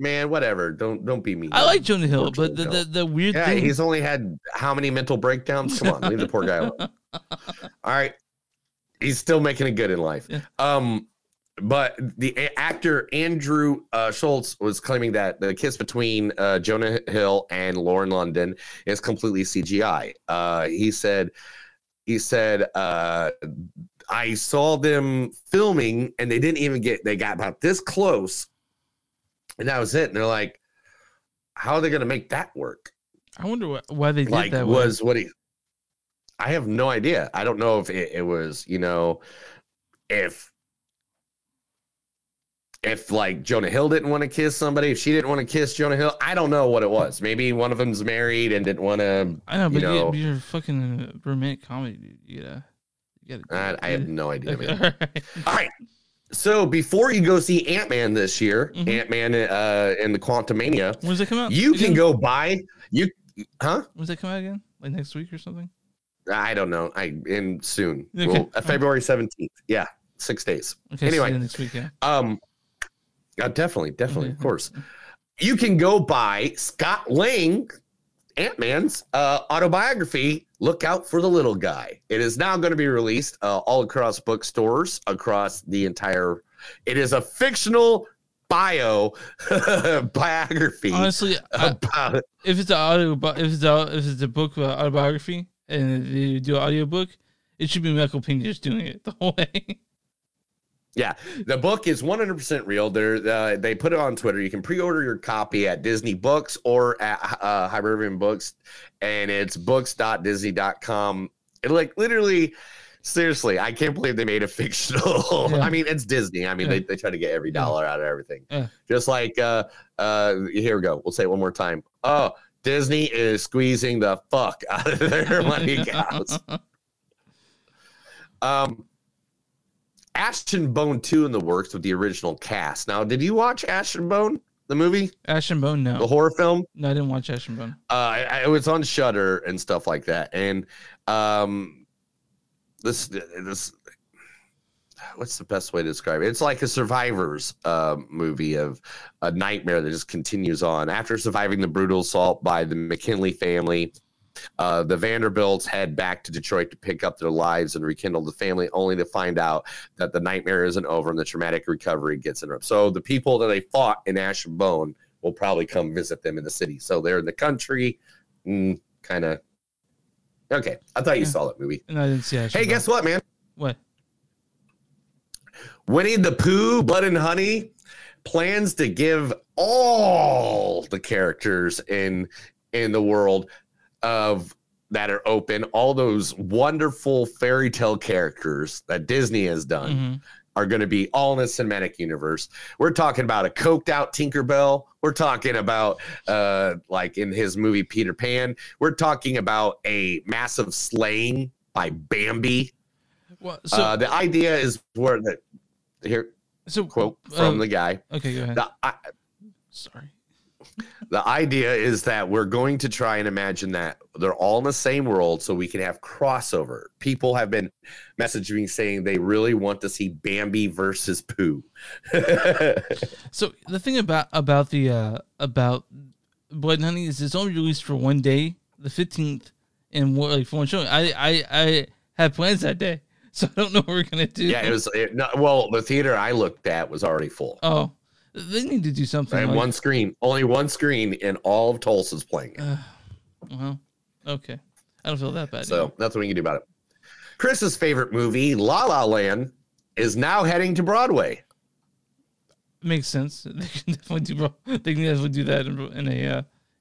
Yeah, whatever. Don't be mean. I like Jonah Hill, but the weird thing. He's only had how many mental breakdowns? Come on, leave the poor guy alone. All right, he's still making it good in life. Yeah. But the actor Andrew Schultz was claiming that the kiss between Jonah Hill and Lauren London is completely CGI. He said, I saw them filming and they got about this close and that was it. And they're like, how are they going to make that work? I wonder why they did that. I have no idea. I don't know if it was, if like Jonah Hill didn't want to kiss somebody, if she didn't want to kiss Jonah Hill, I don't know what it was. Maybe one of them's married and didn't want to. I know, but you're fucking a romantic comedy, dude. I have no idea. Okay, man. All right. So before you go see Ant-Man this year, Ant-Man and the Quantumania, when does it come out? You again? Can go buy you, huh? When does it come out again? Like next week or something? I don't know. Soon. Okay. Well, February 17th. Yeah, 6 days. Okay, anyway, see you next week, yeah. Definitely, of course. You can go buy Scott Lang, Ant-Man's autobiography, Look Out for the Little Guy. It is now going to be released all across bookstores, across the entire. It is a fictional biography. Honestly, if it's a book autobiography and you do an audiobook, it should be Michael Pena just doing it the whole way. Yeah, the book is 100% real. They put it on Twitter. You can pre-order your copy at Disney Books or at Hyperion Books, and it's books.disney.com. It literally Seriously, I can't believe they made a fictional. Yeah. I mean, it's Disney. I mean, they try to get every dollar out of everything. Yeah. Just like, here we go. We'll say it one more time. Oh, Disney is squeezing the fuck out of their money cows. Ash and Bone 2 in the works with the original cast. Now, did you watch Ash and Bone, the movie? Ash and Bone, no. The horror film? No, I didn't watch Ash and Bone. It was on Shudder and stuff like that. And this what's the best way to describe it? It's like a Survivor's movie of a nightmare that just continues on. After surviving the brutal assault by the McKinley family, the Vanderbilts head back to Detroit to pick up their lives and rekindle the family, only to find out that the nightmare isn't over and the traumatic recovery gets interrupted. So the people that they fought in Ash and Bone will probably come visit them in the city. So they're in the country, kind of. Okay, I thought you saw that movie. No, I didn't see Ash. Hey, guess what, man? What? Winnie the Pooh, Blood and Honey plans to give all the characters in the world of that are open, all those wonderful fairy tale characters that Disney has done are going to be all in a cinematic universe. We're talking about a coked out Tinkerbell. We're talking about like in his movie Peter Pan. We're talking about a massive slaying by Bambi. Well, so, the idea is where the quote from the guy. Okay, go ahead. Sorry. The idea is that we're going to try and imagine that they're all in the same world so we can have crossover. People have been messaging saying they really want to see Bambi versus Pooh. So the thing about the about Blood and Honey is it's only released for one day, the 15th, and like for one showing. I had plans that day, so I don't know what we're gonna do. Yeah, well, the theater I looked at was already full. Oh. They need to do something. And like one screen, only one screen in all of Tulsa's playing it. Well, okay. I don't feel that bad. So that's what we can do about it. Chris's favorite movie, La La Land, is now heading to Broadway. Makes sense. They can definitely do that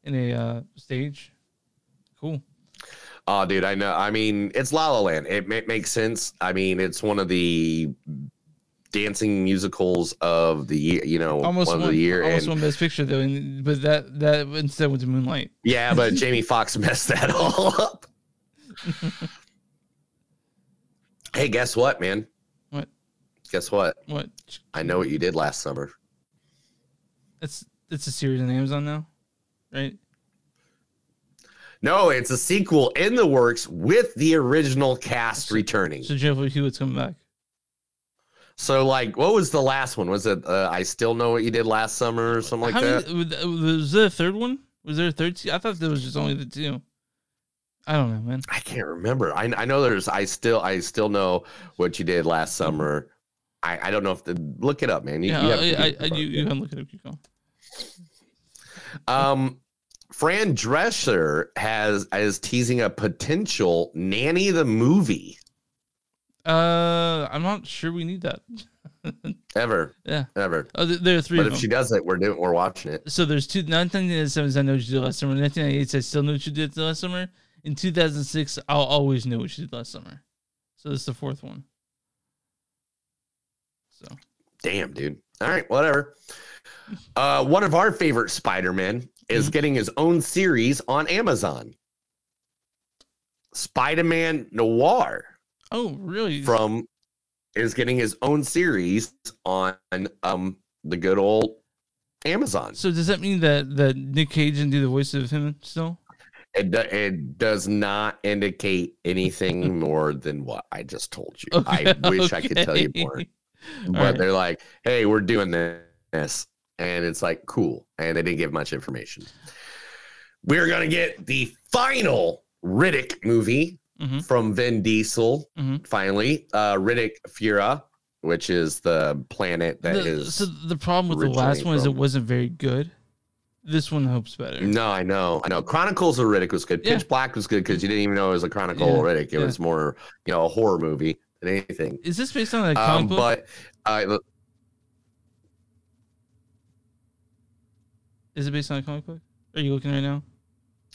in a stage. Cool. Oh, dude, I know. I mean, it's La La Land. It makes sense. I mean, it's one of the dancing musicals of the year, almost won Best Picture though, but that instead went to Moonlight. Yeah, but Jamie Foxx messed that all up. Hey, guess what, man? What? Guess what? What? I know what you did last summer. It's a series on Amazon now, right? No, it's a sequel in the works with the original cast returning. So Jennifer Hewitt's coming back. So, like, what was the last one? Was it I Still Know What You Did Last Summer or something like that? Was there a third one? Was there a third? I thought there was just only the two. I don't know, man. I can't remember. I know there's I Still Know What You Did Last Summer. I don't know if look it up, man. You can look it up. Keep going. Fran Drescher is teasing a potential Nanny the movie. I'm not sure we need that. Ever. Yeah. Ever. Oh, there are three. But if she does it, we're watching it. So there's two. 1997 is I Know What You Did Last Summer. 1998 I Still Know What You Did Last Summer. In 2006, I'll Always Know What You Did Last Summer. So that's the fourth one. So. Damn, dude. All right, whatever. One of our favorite Spider-Men is getting his own series on Amazon. Spider-Man Noir. Oh, really? Is getting his own series on the good old Amazon. So does that mean that Nick Cage can do the voice of him still? It does not indicate anything more than what I just told you. Okay, I wish I could tell you more. But they're like, hey, we're doing this. And it's like, cool. And they didn't give much information. We're going to get the final Riddick movie. From Vin Diesel, finally, Riddick Furia, which is the planet that is. So the problem with the last one is it wasn't very good. This one hopes better. No, I know. Chronicles of Riddick was good. Pitch Black was good because you didn't even know it was a Chronicle of Riddick. It was more, a horror movie than anything. Is this based on a comic book? But is it based on a comic book? Are you looking right now?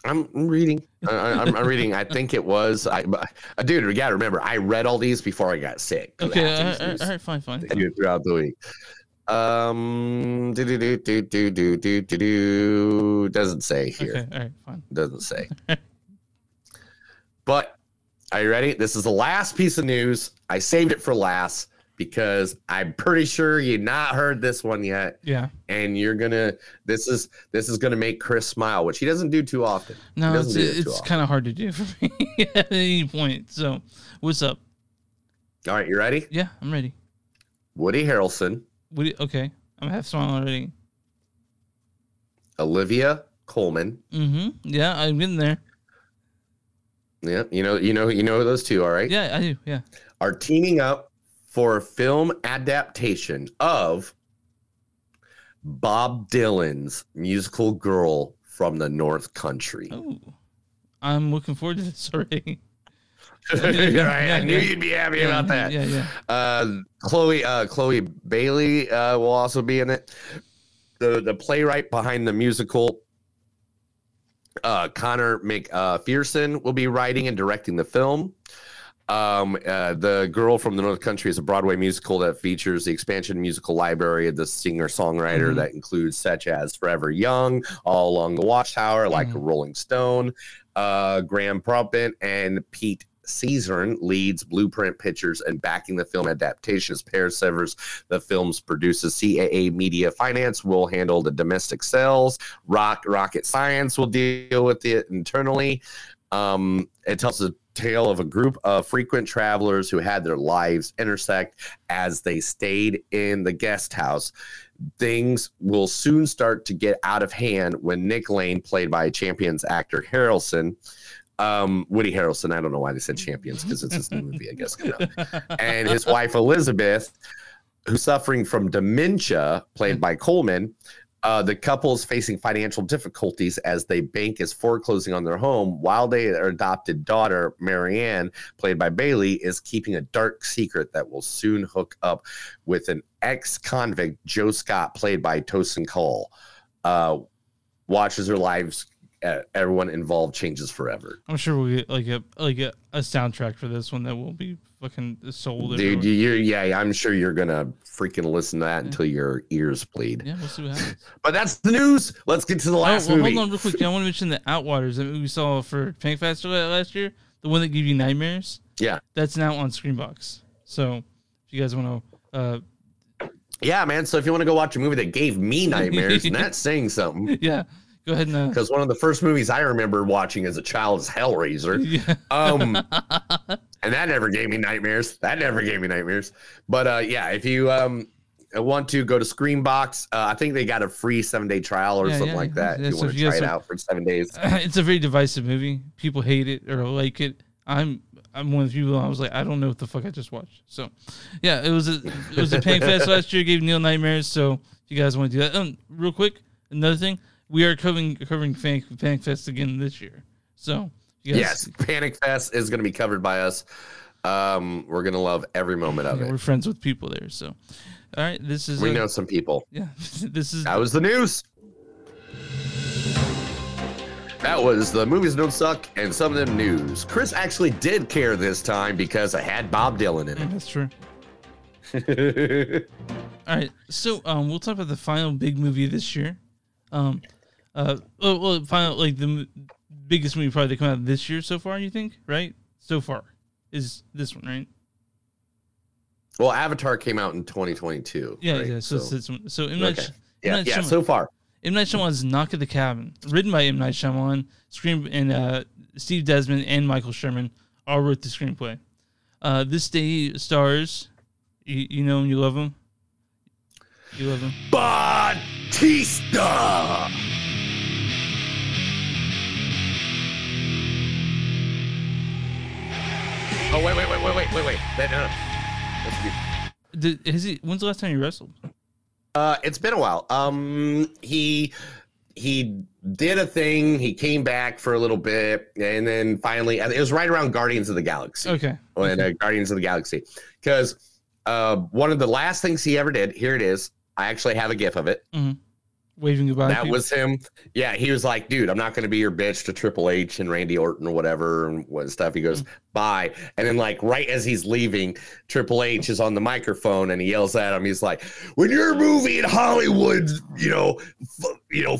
I'm reading. I think it was. Dude, you got to remember, I read all these before I got sick. Okay, all right, fine. Throughout the week. Doesn't say here. Okay, all right, fine. Doesn't say. But are you ready? This is the last piece of news. I saved it for last because I'm pretty sure you've not heard this one yet. Yeah. And you're gonna. This is gonna make Chris smile, which he doesn't do too often. No, it's kind of hard to do for me at any point. So, what's up? All right, you ready? Yeah, I'm ready. Woody Harrelson. Okay, I'm half smile already. Olivia Colman. Mm-hmm. Yeah, I'm getting there. Yeah, you know those two, all right? Yeah, I do. Yeah, are teaming up for a film adaptation of Bob Dylan's musical Girl from the North Country. Oh, I'm looking forward to this already. I knew you'd be happy about that. Yeah. Chloe Bailey will also be in it. The playwright behind the musical, Connor McPherson, will be writing and directing the film. The Girl from the North Country is a Broadway musical that features the expansion musical library of the singer-songwriter that includes such as Forever Young, All Along the Watchtower, Like a Rolling Stone. Graham Proppin and Pete Cezanne leads Blueprint Pictures, and backing the film adaptation is Pear Severs, the film's produces CAA Media Finance will handle the domestic sales. Rocket Science will deal with it internally. It tells the tale of a group of frequent travelers who had their lives intersect as they stayed in the guest house. Things will soon start to get out of hand when Nick Lane, played by Champions actor Harrelson, Woody Harrelson, I don't know why they said Champions because it's his new movie, I guess. And his wife Elizabeth, who's suffering from dementia, played by Coleman. The couple is facing financial difficulties as their bank is foreclosing on their home, while their adopted daughter, Marianne, played by Bailey, is keeping a dark secret that will soon hook up with an ex-convict, Joe Scott, played by Tosin Cole. Watches her lives. Everyone involved changes forever. I'm sure we'll get like a soundtrack for this one that will be fucking sold. Dude, I'm sure you're gonna freaking listen to that until your ears bleed. Yeah, we'll see what happens. But that's the news. Let's get to the last movie. Hold on real quick. I want to mention the Outwaters that we saw for Panic Faster last year, the one that gave you nightmares. Yeah, that's now on Screambox. So if you guys want to. Yeah, man. So if you want to go watch a movie that gave me nightmares, and that's saying something. Yeah. Go ahead. Because one of the first movies I remember watching as a child is Hellraiser. Yeah. And that never gave me nightmares. But yeah, if you want to go to Screambox, I think they got a free 7-day trial or something like that. If you want to try it out for 7 days. It's a very divisive movie. People hate it or like it. I'm one of the people. I was like, I don't know what the fuck I just watched. So yeah, it was a Panic Fest last year. Gave Neil nightmares. So if you guys want to do that, real quick, another thing. We are covering Panic Fest again this year. So, yes, Panic Fest is going to be covered by us. We're going to love every moment of it. We're friends with people there. So, all right, we know some people. Yeah, that was the news. That was the Movies Don't Suck and Some of Them News. Chris actually did care this time because I had Bob Dylan in it. That's true. All right, so we'll talk about the final big movie this year. The biggest movie probably to come out this year so far, you think, right? So far is this one, right? Well, Avatar came out in 2022. Yeah, right? Yeah. So M. Night Shyamalan, so far. M. Night Shyamalan's Knock at the Cabin, written by M. Night Shyamalan, and Steve Desmond and Michael Sherman all wrote the screenplay. This day stars, you know him, you love him. You love him. Batista! Oh, wait. That's good. When's the last time you wrestled? It's been a while. He did a thing. He came back for a little bit, and then finally, it was right around Guardians of the Galaxy. Okay. Guardians of the Galaxy. Because one of the last things he ever did, here it is. I actually have a GIF of it. Mm-hmm. waving goodbye. That was him. Yeah, he was like, dude, I'm not going to be your bitch to Triple H and Randy Orton or whatever and what stuff. He goes, bye. And then, like, right as he's leaving, Triple H is on the microphone and he yells at him. He's like, when your movie in Hollywood,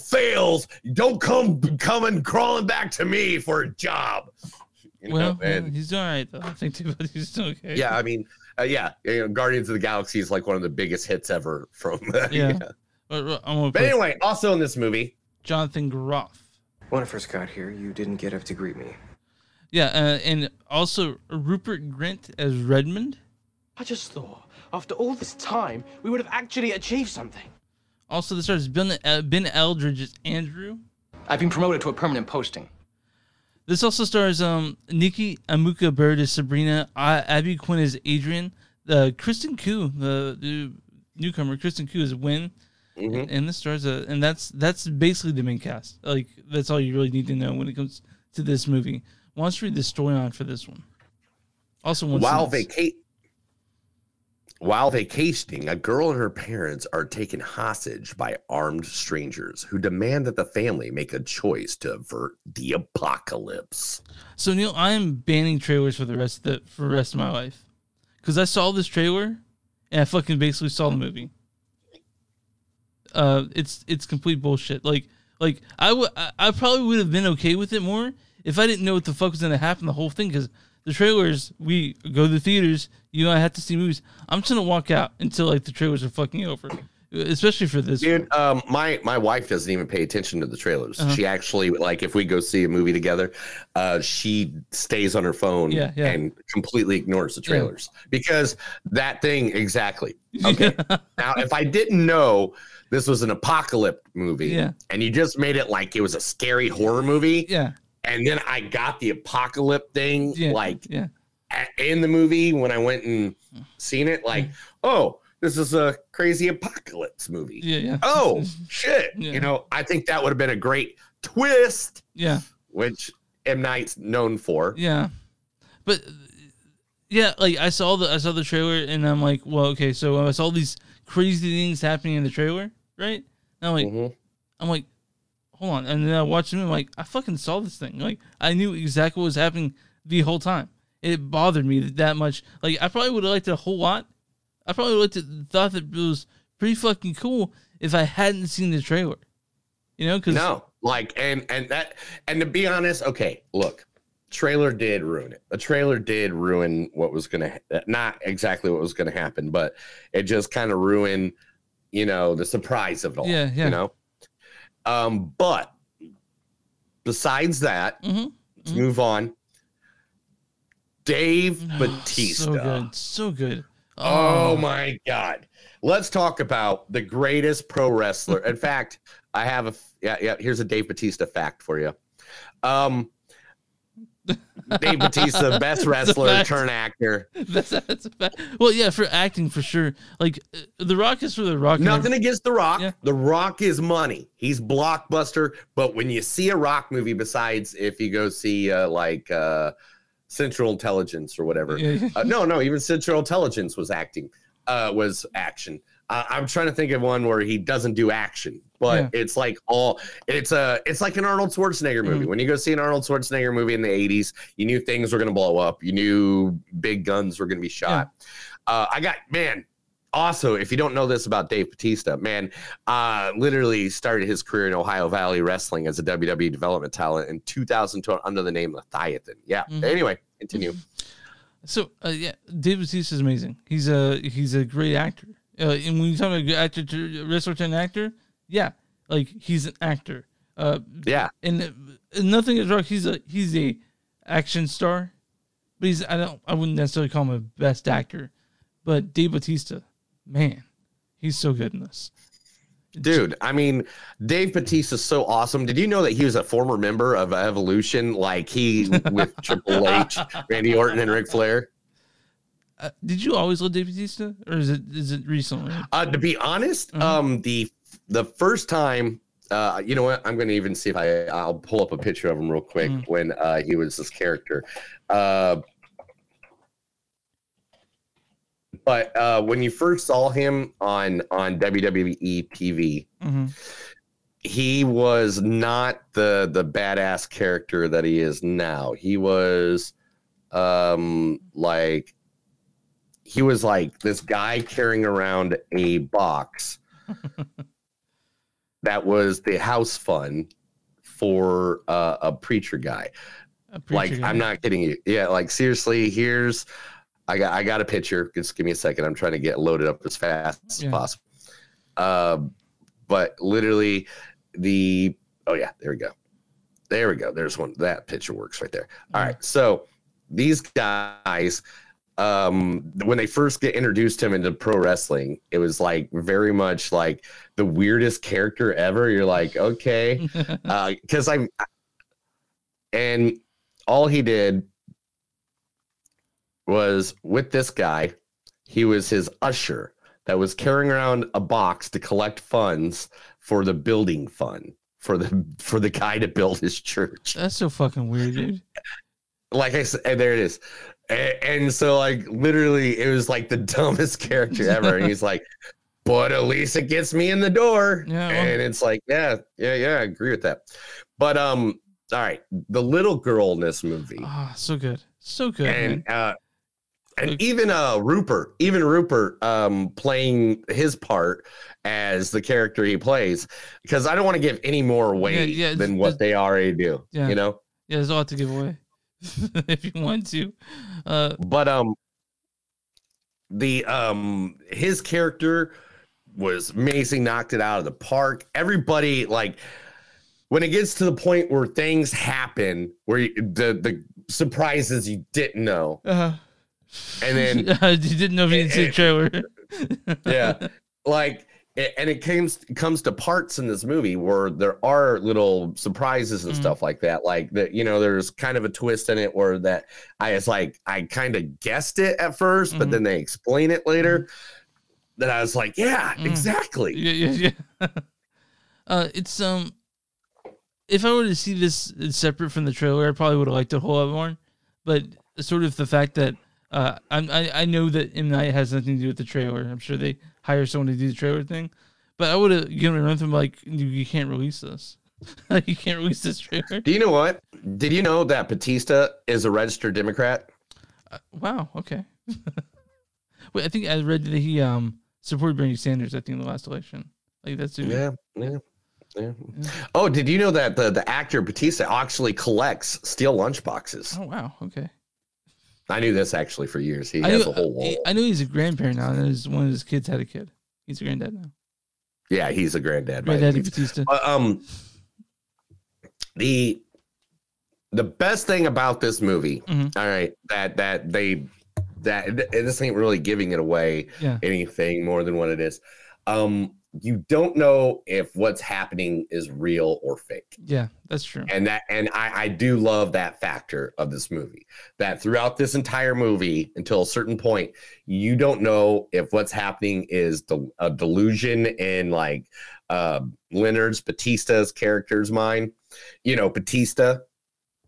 fails, don't come crawling back to me for a job. He's all right, though. I think he's okay. Yeah, I mean, Guardians of the Galaxy is like one of the biggest hits ever from But anyway, also in this movie, Jonathan Groff. When I first got here, you didn't get up to greet me. Yeah, and also Rupert Grint as Redmond. I just thought, after all this time, we would have actually achieved something. Also, this stars Ben Aldridge as Andrew. I've been promoted to a permanent posting. This also stars Nikki Amuka Bird as Sabrina, Abby Quinn as Adrian, Kristen Koo, the newcomer. Kristen Koo is Wynn. Mm-hmm. And this stars and that's basically the main cast. Like, that's all you really need to know when it comes to this movie. Why don't you read the story on for this one? Also, while vacationing, a girl and her parents are taken hostage by armed strangers who demand that the family make a choice to avert the apocalypse. So, Neil, I am banning trailers for the rest of my life, because I saw this trailer and I fucking basically saw the movie. It's complete bullshit. Like I probably would have been okay with it more if I didn't know what the fuck was gonna happen the whole thing, because the trailers, we go to the theaters, I have to see movies. I'm just gonna walk out until like the trailers are fucking over, especially for this. Dude, my wife doesn't even pay attention to the trailers. Uh-huh. She actually, like, if we go see a movie together, she stays on her phone and completely ignores the trailers because that thing exactly. Okay, now if I didn't know this was an apocalypse movie, and you just made it like it was a scary horror movie, and then I got the apocalypse thing in the movie when I went and seen it, like, oh, this is a crazy apocalypse movie. Oh, shit. Yeah. I think that would have been a great twist, which M. Night's known for. Yeah, but, like, I saw the trailer, and I'm like, well, okay, so I saw these crazy things happening in the trailer, right? And I'm like, hold on. And then I watched him, and I'm like, I fucking saw this thing. Like, I knew exactly what was happening the whole time. It bothered me that much. Like, I probably would have liked it a whole lot. I probably would have thought that it was pretty fucking cool if I hadn't seen the trailer. And to be honest, okay, look, trailer did ruin it. The trailer did ruin what was going to, not exactly what was going to happen, but it just kind of ruined, the surprise of it all. But besides that, let's move on. Dave Batista. So good. Oh, my God. Let's talk about the greatest pro wrestler. In fact, I have here's a Dave Batista fact for you. Dave Batista, best wrestler turn actor. That's a fact. Well, yeah, for acting, for sure. Like, The Rock is for The Rock. Nothing against The Rock. Yeah. The Rock is money. He's blockbuster. But when you see a Rock movie, besides if you go see, Central Intelligence or whatever. Even Central Intelligence was acting, was action. I'm trying to think of one where he doesn't do action, but it's like an Arnold Schwarzenegger movie. When you go see an Arnold Schwarzenegger movie in the 80s, you knew things were going to blow up. You knew big guns were going to be shot. Yeah. Also, if you don't know this about Dave Bautista, man, literally started his career in Ohio Valley Wrestling as a WWE development talent in 2012 under the name Leviathan. Yeah. Mm-hmm. Anyway, continue. So, Dave Bautista is amazing. He's a great actor. And when you talk about a good actor, wrestler to an actor, he's an actor. And nothing is wrong. He's a action star, but I wouldn't necessarily call him a best actor, but Dave Bautista. Man, he's so good in this. Dude, I mean, Dave Bautista's so awesome. Did you know that he was a former member of Evolution, like he with Triple H, Randy Orton, and Ric Flair? Did you always love Dave Bautista, or is it recently? To be honest, the first time, you know what? I'm going to even see if I'll pull up a picture of him real quick when he was this character. But when you first saw him on WWE TV, he was not the badass character that he is now. He was like this guy carrying around a box that was the house fund for a preacher guy. I'm not kidding you. Yeah, like seriously, here's I got a picture. Just give me a second. I'm trying to get loaded up as fast as possible. But literally there we go. There's one. That picture works right there. All right. So these guys, when they first get introduced him into pro wrestling, it was like very much like the weirdest character ever. You're like, okay. And all he did was with this guy, he was his usher that was carrying around a box to collect funds for the building fund for the guy to build his church. That's so fucking weird, dude. Like I said, there it is. And so like literally it was like the dumbest character ever. And he's like, but at least it gets me in the door. Yeah, well, and it's like, yeah, I agree with that. But all right, the little girl in this movie. Ah, oh, so good. So good. And even Rupert playing his part as the character he plays, because I don't want to give any more away than what they already do. Yeah. You know? Yeah, there's a lot to give away if you want to. But his character was amazing, knocked it out of the park. Everybody, like when it gets to the point where things happen, where the surprises you didn't know. Uh-huh. And then you didn't know if you didn't see the trailer. Yeah, like, and it comes to parts in this movie where there are little surprises and stuff like that. Like that, you know, there's kind of a twist in it where that I kind of guessed it at first, but then they explain it later. That I was like, yeah, exactly. Yeah. It's if I were to see this separate from the trailer, I probably would have liked it a whole lot more. But sort of the fact that. I know that M. Night has nothing to do with the trailer. I'm sure they hire someone to do the trailer thing, but I would have given them something like, you can't release this. You can't release this trailer. Do you know what? Did you know that Batista is a registered Democrat? Wow. Okay. Wait, I think I read that he supported Bernie Sanders. I think in the last election. Like that's who. Yeah. Oh, did you know that the actor Batista actually collects steel lunchboxes? Oh wow. Okay. I knew this actually for years. He has a whole wall. I knew he's a grandparent now, and one of his kids had a kid. He's a granddad now. Yeah, he's a granddad. Granddaddy Batista. The best thing about this movie, all right, this ain't really giving it away anything more than what it is. You don't know if what's happening is real or fake. Yeah, that's true. And I do love that factor of this movie, that throughout this entire movie until a certain point, you don't know if what's happening is a delusion in like Batista's character's mind. You know, Batista.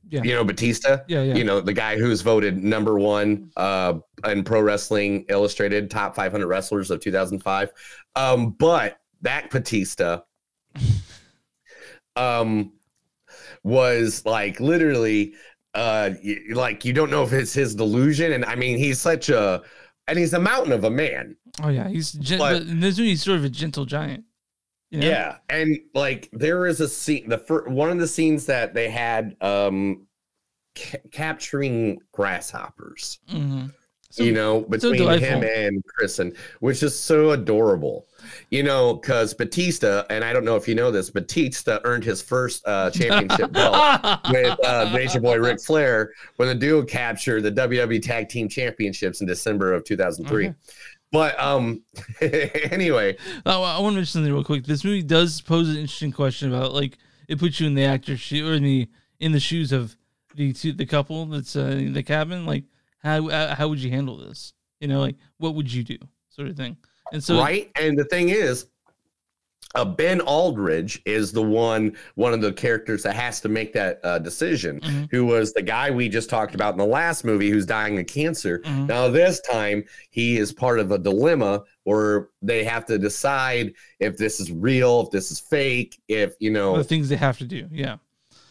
Yeah. You know, Batista. Yeah. You know, the guy who's voted number one in Pro Wrestling Illustrated top 500 wrestlers of 2005. But that Batista was like literally like you don't know if it's his delusion. And I mean, he's a mountain of a man. Oh, yeah. He's sort of a gentle giant. You know? Yeah, and like there is a scene, one of the scenes that they had capturing grasshoppers, so, you know, between him and Kristen, which is so adorable, you know, because Batista, and I don't know if you know this, Batista earned his first championship belt with Nature Boy Ric Flair when the duo captured the WWE Tag Team Championships in December of 2003. Okay. But anyway, I want to mention something real quick. This movie does pose an interesting question about like it puts you in the actor's shoe or in the shoes of the couple that's in the cabin. Like how would you handle this? You know, like what would you do, sort of thing. And so right. And the thing is, Ben Aldridge is the one of the characters that has to make that decision, mm-hmm. who was the guy we just talked about in the last movie who's dying of cancer. Mm-hmm. Now, this time, he is part of a dilemma where they have to decide if this is real, if this is fake, if, you know. The things they have to do, yeah.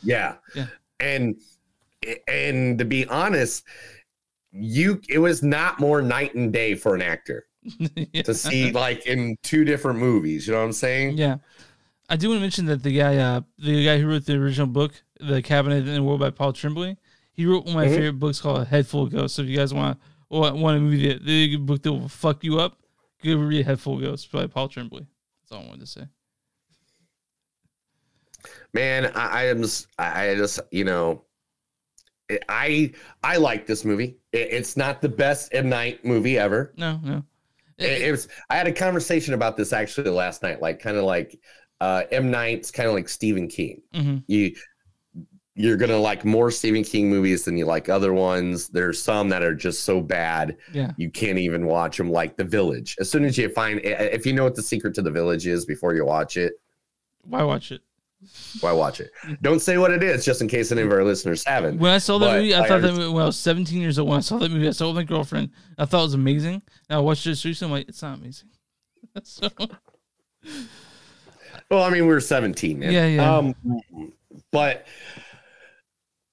Yeah. Yeah. And to be honest, it was not more night and day for an actor. Yeah. To see like in two different movies, you know what I'm saying? Yeah, I do want to mention that the guy who wrote the original book, The Cabinet in the World by Paul Tremblay, he wrote one of my mm-hmm. favorite books called A Head Full of Ghosts. So if you guys want a movie the book that will fuck you up, go read A Head Full of Ghosts by Paul Tremblay. That's all I wanted to say. Man, I just you know. I like this movie. It's not the best M. Night movie ever. No. I had a conversation about this actually last night. Like, kind of like M. Night's kind of like Stephen King. Mm-hmm. You're gonna like more Stephen King movies than you like other ones. There's some that are just so bad, yeah. you can't even watch them. Like The Village. As soon as you find, if you know what the secret to The Village is before you watch it, why watch it? Don't say what it is, just in case any of our listeners haven't. When I saw that movie, I thought that movie, when I was 17 years old, when I saw that movie, I saw it with my girlfriend. I thought it was amazing. And I watched it recently. I'm like, it's not amazing. So. Well, I mean, we were 17, man. Yeah. But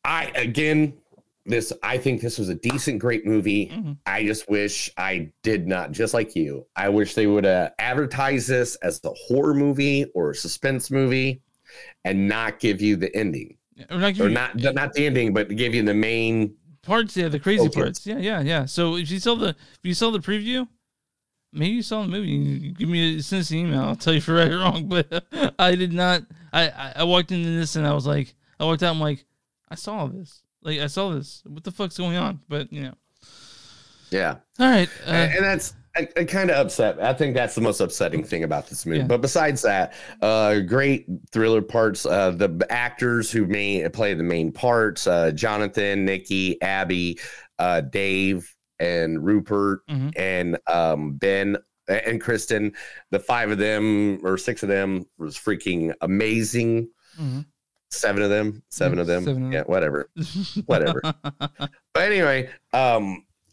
I think this was a decent, great movie. Mm-hmm. I just wish I did not, just like you. I wish they would advertise this as a horror movie or a suspense movie. And not give you the ending, not the ending, but give you the main parts, yeah, the crazy parts, yeah. So if you saw the preview, maybe you saw the movie. You send us an email. I'll tell you if you're right or wrong. But I did not. I walked into this and I was like, I walked out. I'm like, I saw this. Like I saw this. What the fuck's going on? But you know, yeah. All right, and that's. I'm kind of upset. I think that's the most upsetting thing about this movie. Yeah. But besides that, great thriller parts. The actors who play the main parts, Jonathan, Nikki, Abby, Dave, and Rupert, mm-hmm. and Ben and Kristen. The five of them or six of them was freaking amazing. Mm-hmm. Seven of them. Yeah, whatever. But anyway,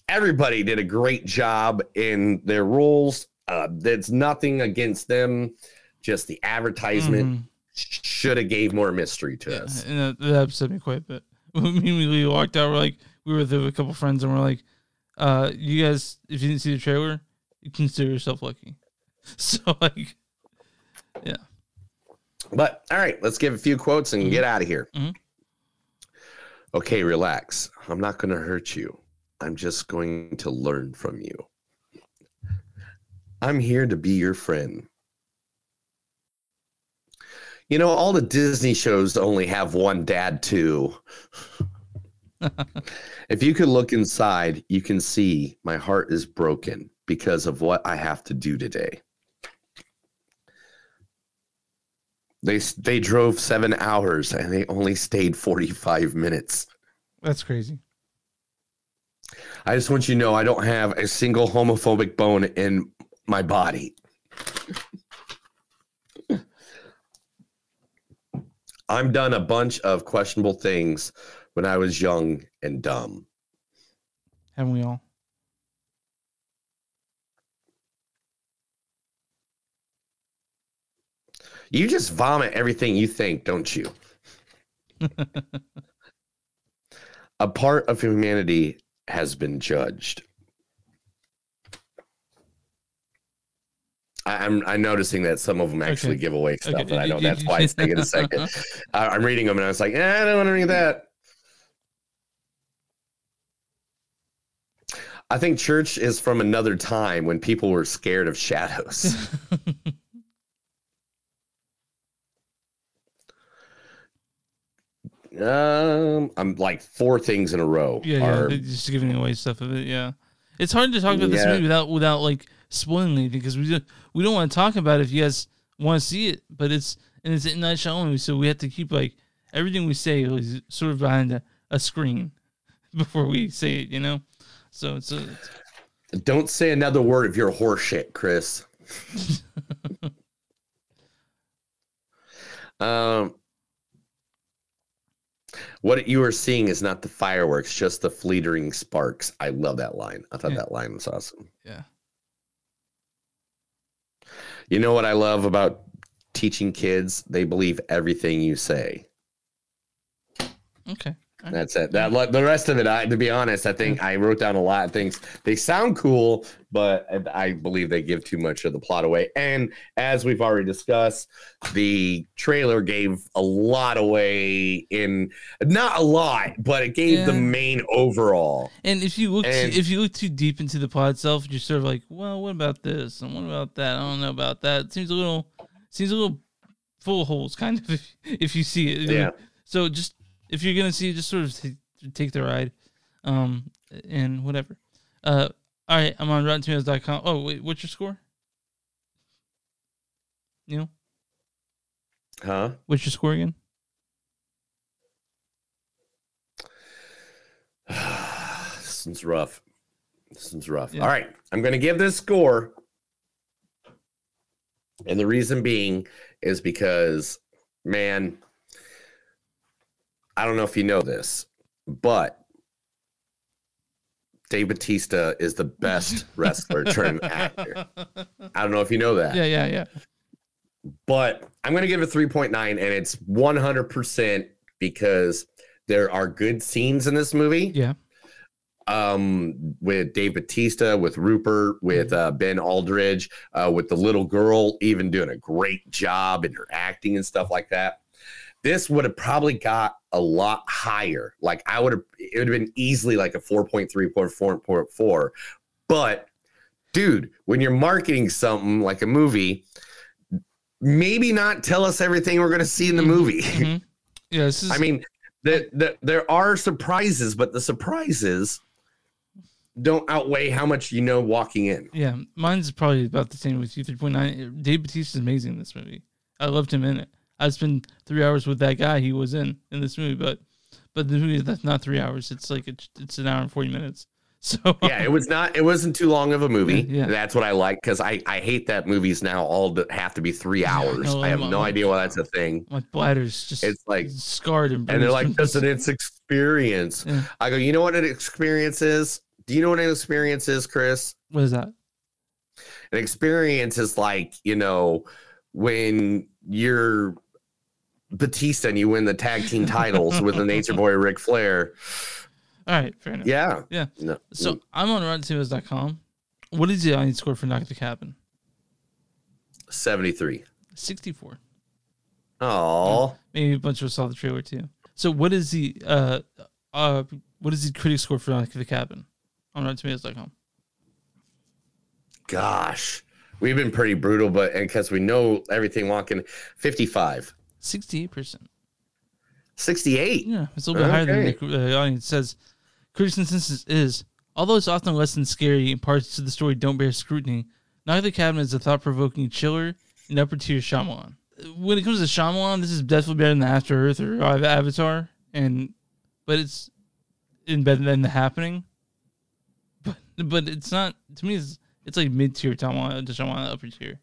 everybody did a great job in their roles. There's nothing against them. Just the advertisement should have gave more mystery to us. And that upset me quite a bit. We walked out. We're like, we were with a couple friends, and we're like, "You guys, if you didn't see the trailer, you consider yourself lucky." So like, yeah. But all right, let's give a few quotes and get out of here. Mm-hmm. Okay, relax. I'm not going to hurt you. I'm just going to learn from you. I'm here to be your friend. You know, all the Disney shows only have one dad too. If you could look inside, you can see my heart is broken because of what I have to do today. They drove 7 hours and they only stayed 45 minutes. That's crazy. I just want you to know I don't have a single homophobic bone in my body. I've done a bunch of questionable things when I was young and dumb. Haven't we all? You just vomit everything you think, don't you? A part of humanity has been judged. I'm noticing that some of them actually give away stuff, and I know that's why it's taking a second. I'm reading them, and I was like, I don't want to read that. I think church is from another time when people were scared of shadows. I'm like four things in a row. Yeah, just giving away stuff of it. Yeah, it's hard to talk about this movie without like spoiling anything because we don't want to talk about it if you guys want to see it. But it's M. Night Shyamalan, so we have to keep like everything we say is sort of behind a screen before we say it. You know, so it's don't say another word of your horseshit, Chris. What you are seeing is not the fireworks, just the fleeting sparks. I love that line. I thought that line was awesome. Yeah. You know what I love about teaching kids? They believe everything you say. Okay. That's it. That the rest of it, to be honest, I think I wrote down a lot of things. They sound cool, but I believe they give too much of the plot away. And as we've already discussed, the trailer gave a lot away. In not a lot, but it gave the main overall. And if you look too deep into the plot itself, you're sort of like, well, what about this and what about that? I don't know about that. It seems a little full of holes, kind of. If you see it, yeah. So just. If you're going to see, just sort of take the ride and whatever. All right, I'm on RottenTomatoes.com. Oh, wait, what's your score? Neil? Huh? What's your score again? This one's rough. Yeah. All right, I'm going to give this score. And the reason being is because, man... I don't know if you know this, but Dave Batista is the best wrestler turned actor. I don't know if you know that. Yeah. But I'm going to give it 3.9, and it's 100% because there are good scenes in this movie. Yeah. With Dave Batista, with Rupert, with Ben Aldridge, with the little girl, even doing a great job in her acting and stuff like that. This would have probably got a lot higher. Like it would have been easily like a 4.3, 4.4. But dude, when you're marketing something like a movie, maybe not tell us everything we're going to see in the movie. Mm-hmm. Yeah, I mean, there are surprises, but the surprises don't outweigh how much you know walking in. Yeah, mine's probably about the same with you, 3.9. Dave Bautista's amazing in this movie. I loved him in it. I'd spend 3 hours with that guy he was in this movie, but the movie that's not 3 hours. It's like it's an hour and 40 minutes. So yeah, it wasn't too long of a movie. Yeah. That's what I like because I hate that movies now all have to be 3 hours. Yeah, I have no idea why that's a thing. My bladder's just it's like scarred and they're like just an experience. Yeah. I go, you know what an experience is? Do you know what an experience is, Chris? What is that? An experience is like when you're Batista and you win the tag team titles with the Nature Boy Ric Flair. All right, fair enough. Yeah. No. So I'm on RottenTomatoes.com. What is the audience score for Knock at the Cabin? 73. 64. Oh, maybe a bunch of us saw the trailer too. So what is the critic score for Knock at the Cabin on RottenTomatoes.com? Gosh, we've been pretty brutal, but because we know everything walking, 55. 68%. 68? Yeah, it's a little bit higher than the audience says. Critics' consensus is, although it's often less than scary and parts of the story don't bear scrutiny, Knock at the Cabin is a thought-provoking chiller and upper-tier Shyamalan. When it comes to Shyamalan, this is definitely better than the After Earth or Avatar, but it's better than The Happening. But it's not, to me, it's like mid-tier Shyamalan, upper-tier.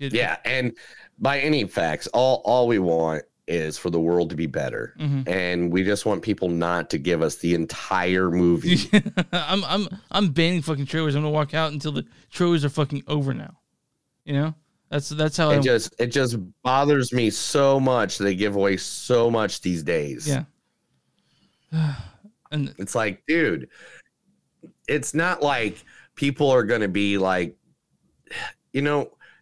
Yeah, and by any facts, all we want is for the world to be better, and we just want people not to give us the entire movie. I'm banning fucking trailers. I'm gonna walk out until the trailers are fucking over now. That's how it just bothers me so much. They give away so much these days. Yeah, and it's like, dude, it's not like people are gonna be like,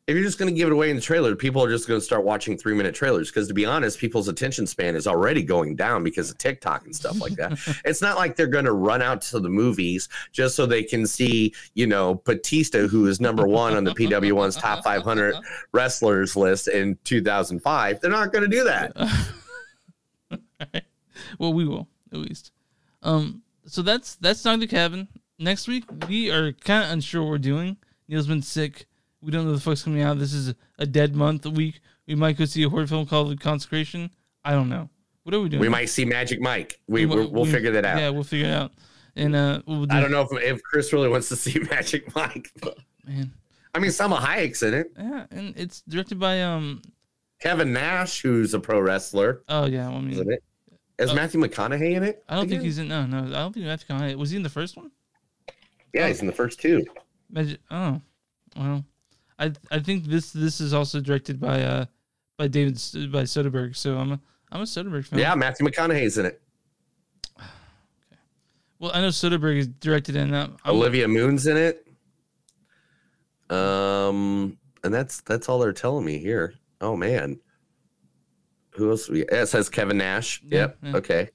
If you're just going to give it away in the trailer, people are just going to start watching 3-minute trailers because, to be honest, people's attention span is already going down because of TikTok and stuff like that. It's not like they're going to run out to the movies just so they can see, Batista, who is number one on the PW1's top 500 wrestlers list in 2005. They're not going to do that. All right. Well, we will, at least. So that's Knock at the Cabin. Next week, we are kind of unsure what we're doing. Neil's been sick. We don't know the fuck's coming out. This is a dead month week. We might go see a horror film called Consecration. I don't know. What are we doing? We might see Magic Mike. We'll figure that out. Yeah, we'll figure it out. And I don't know if Chris really wants to see Magic Mike. But, man, I mean, Salma Hayek's in it. Yeah, and it's directed by Kevin Nash, who's a pro wrestler. Oh, yeah. Well, I mean, is Matthew McConaughey in it? I don't think he's in. No. I don't think Matthew McConaughey. Was he in the first one? Yeah, he's in the first two. Oh, well, I think this is also directed by Soderbergh. So I'm a Soderbergh fan. Yeah, Matthew McConaughey's in it. Okay. Well, I know Soderbergh is directed in that. Olivia Moon's in it. And that's all they're telling me here. Oh man, who else? It says Kevin Nash. Yeah, yep. Yeah. Okay.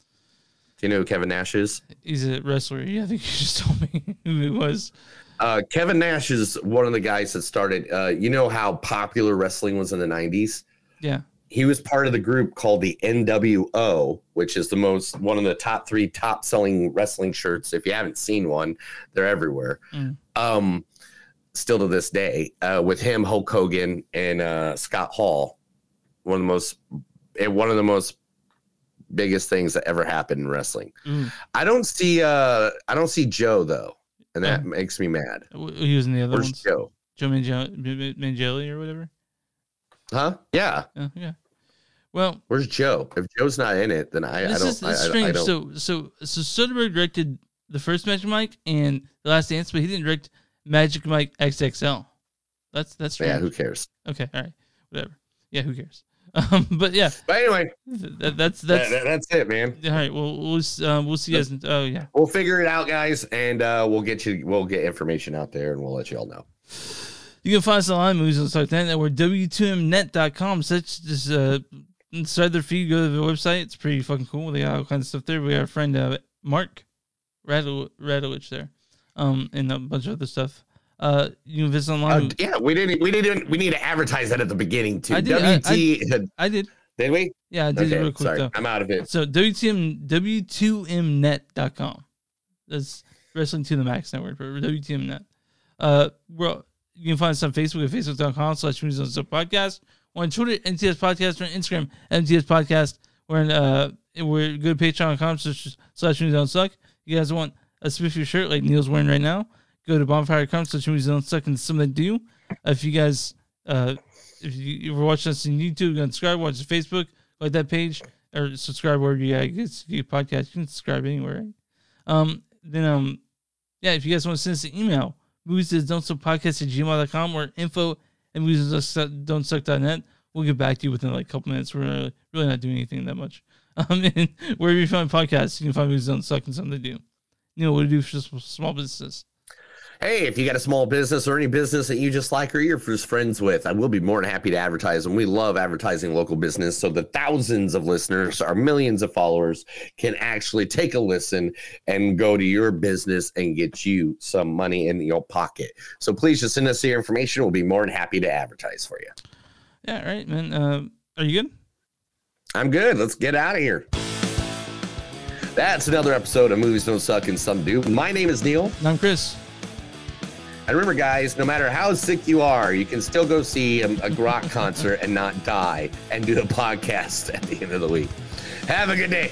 Do you know who Kevin Nash is? He's a wrestler. Yeah, I think you just told me who it was. Kevin Nash is one of the guys that started, you know how popular wrestling was in the 90s? Yeah. He was part of the group called the NWO, which is one of the top 3 selling wrestling shirts. If you haven't seen one, they're everywhere. Mm. Still to this day, with him, Hulk Hogan, and Scott Hall, one of the most biggest things that ever happened in wrestling. Mm. I don't see Joe though. And that makes me mad. He was in the other ones. Joe Manganiello or whatever. Huh? Yeah. Yeah. Well, where's Joe? If Joe's not in it, then I don't. So Soderbergh directed the first Magic Mike and The Last Dance, but he didn't direct Magic Mike XXL. That's strange. Yeah. Who cares? Okay. All right. Whatever. Yeah. Who cares? But yeah. But anyway, that's it, man. All right. Well, we'll see you guys. Oh yeah. We'll figure it out, guys, and we'll get information out there, and we'll let you all know. You can find us online, Movies on Star Planet Network, w2mnet.com. Such as inside their feed, go to the website. It's pretty fucking cool. They got all kinds of stuff there. We got our friend Mark Radowich there, and a bunch of other stuff. You can visit online. Yeah, we didn't. We need to advertise that at the beginning too. I did. Did we? Yeah, I did. Okay, real quick, sorry, though. I'm out of it. So w2mnet.com. That's Wrestling to the Max Network for w2mnet. You can find us on Facebook at facebook.com/moviesonsupodcast. We're on Twitter MTS Podcast. We're on Instagram MTS Podcast. We're good patreon.com/moviesonsuck. You guys want a spiffy shirt like Neil's wearing right now? Go to bonfire.com /moviesdontsuck and some that do. If you guys, if you were watching us on YouTube, go subscribe, watch on Facebook, like that page, or subscribe wherever you guys get your podcast. You can subscribe anywhere. Right? Then if you guys want to send us an email, moviesdontsuckpodcast@gmail.com or info@moviesdontsuck.net. We'll get back to you within like a couple minutes. We're really not doing anything that much. And wherever you find podcasts, you can find Movies Don't Suck and something to do. You know what to do for small businesses. Hey, if you got a small business or any business that you just like or you're just friends with, I will be more than happy to advertise. And we love advertising local business so the thousands of listeners, our millions of followers, can actually take a listen and go to your business and get you some money in your pocket. So please just send us your information. We'll be more than happy to advertise for you. Yeah, all right, man. Are you good? I'm good. Let's get out of here. That's another episode of Movies Don't Suck and Some Do. My name is Neil. And I'm Chris. And remember, guys, no matter how sick you are, you can still go see a rock concert and not die and do the podcast at the end of the week. Have a good day.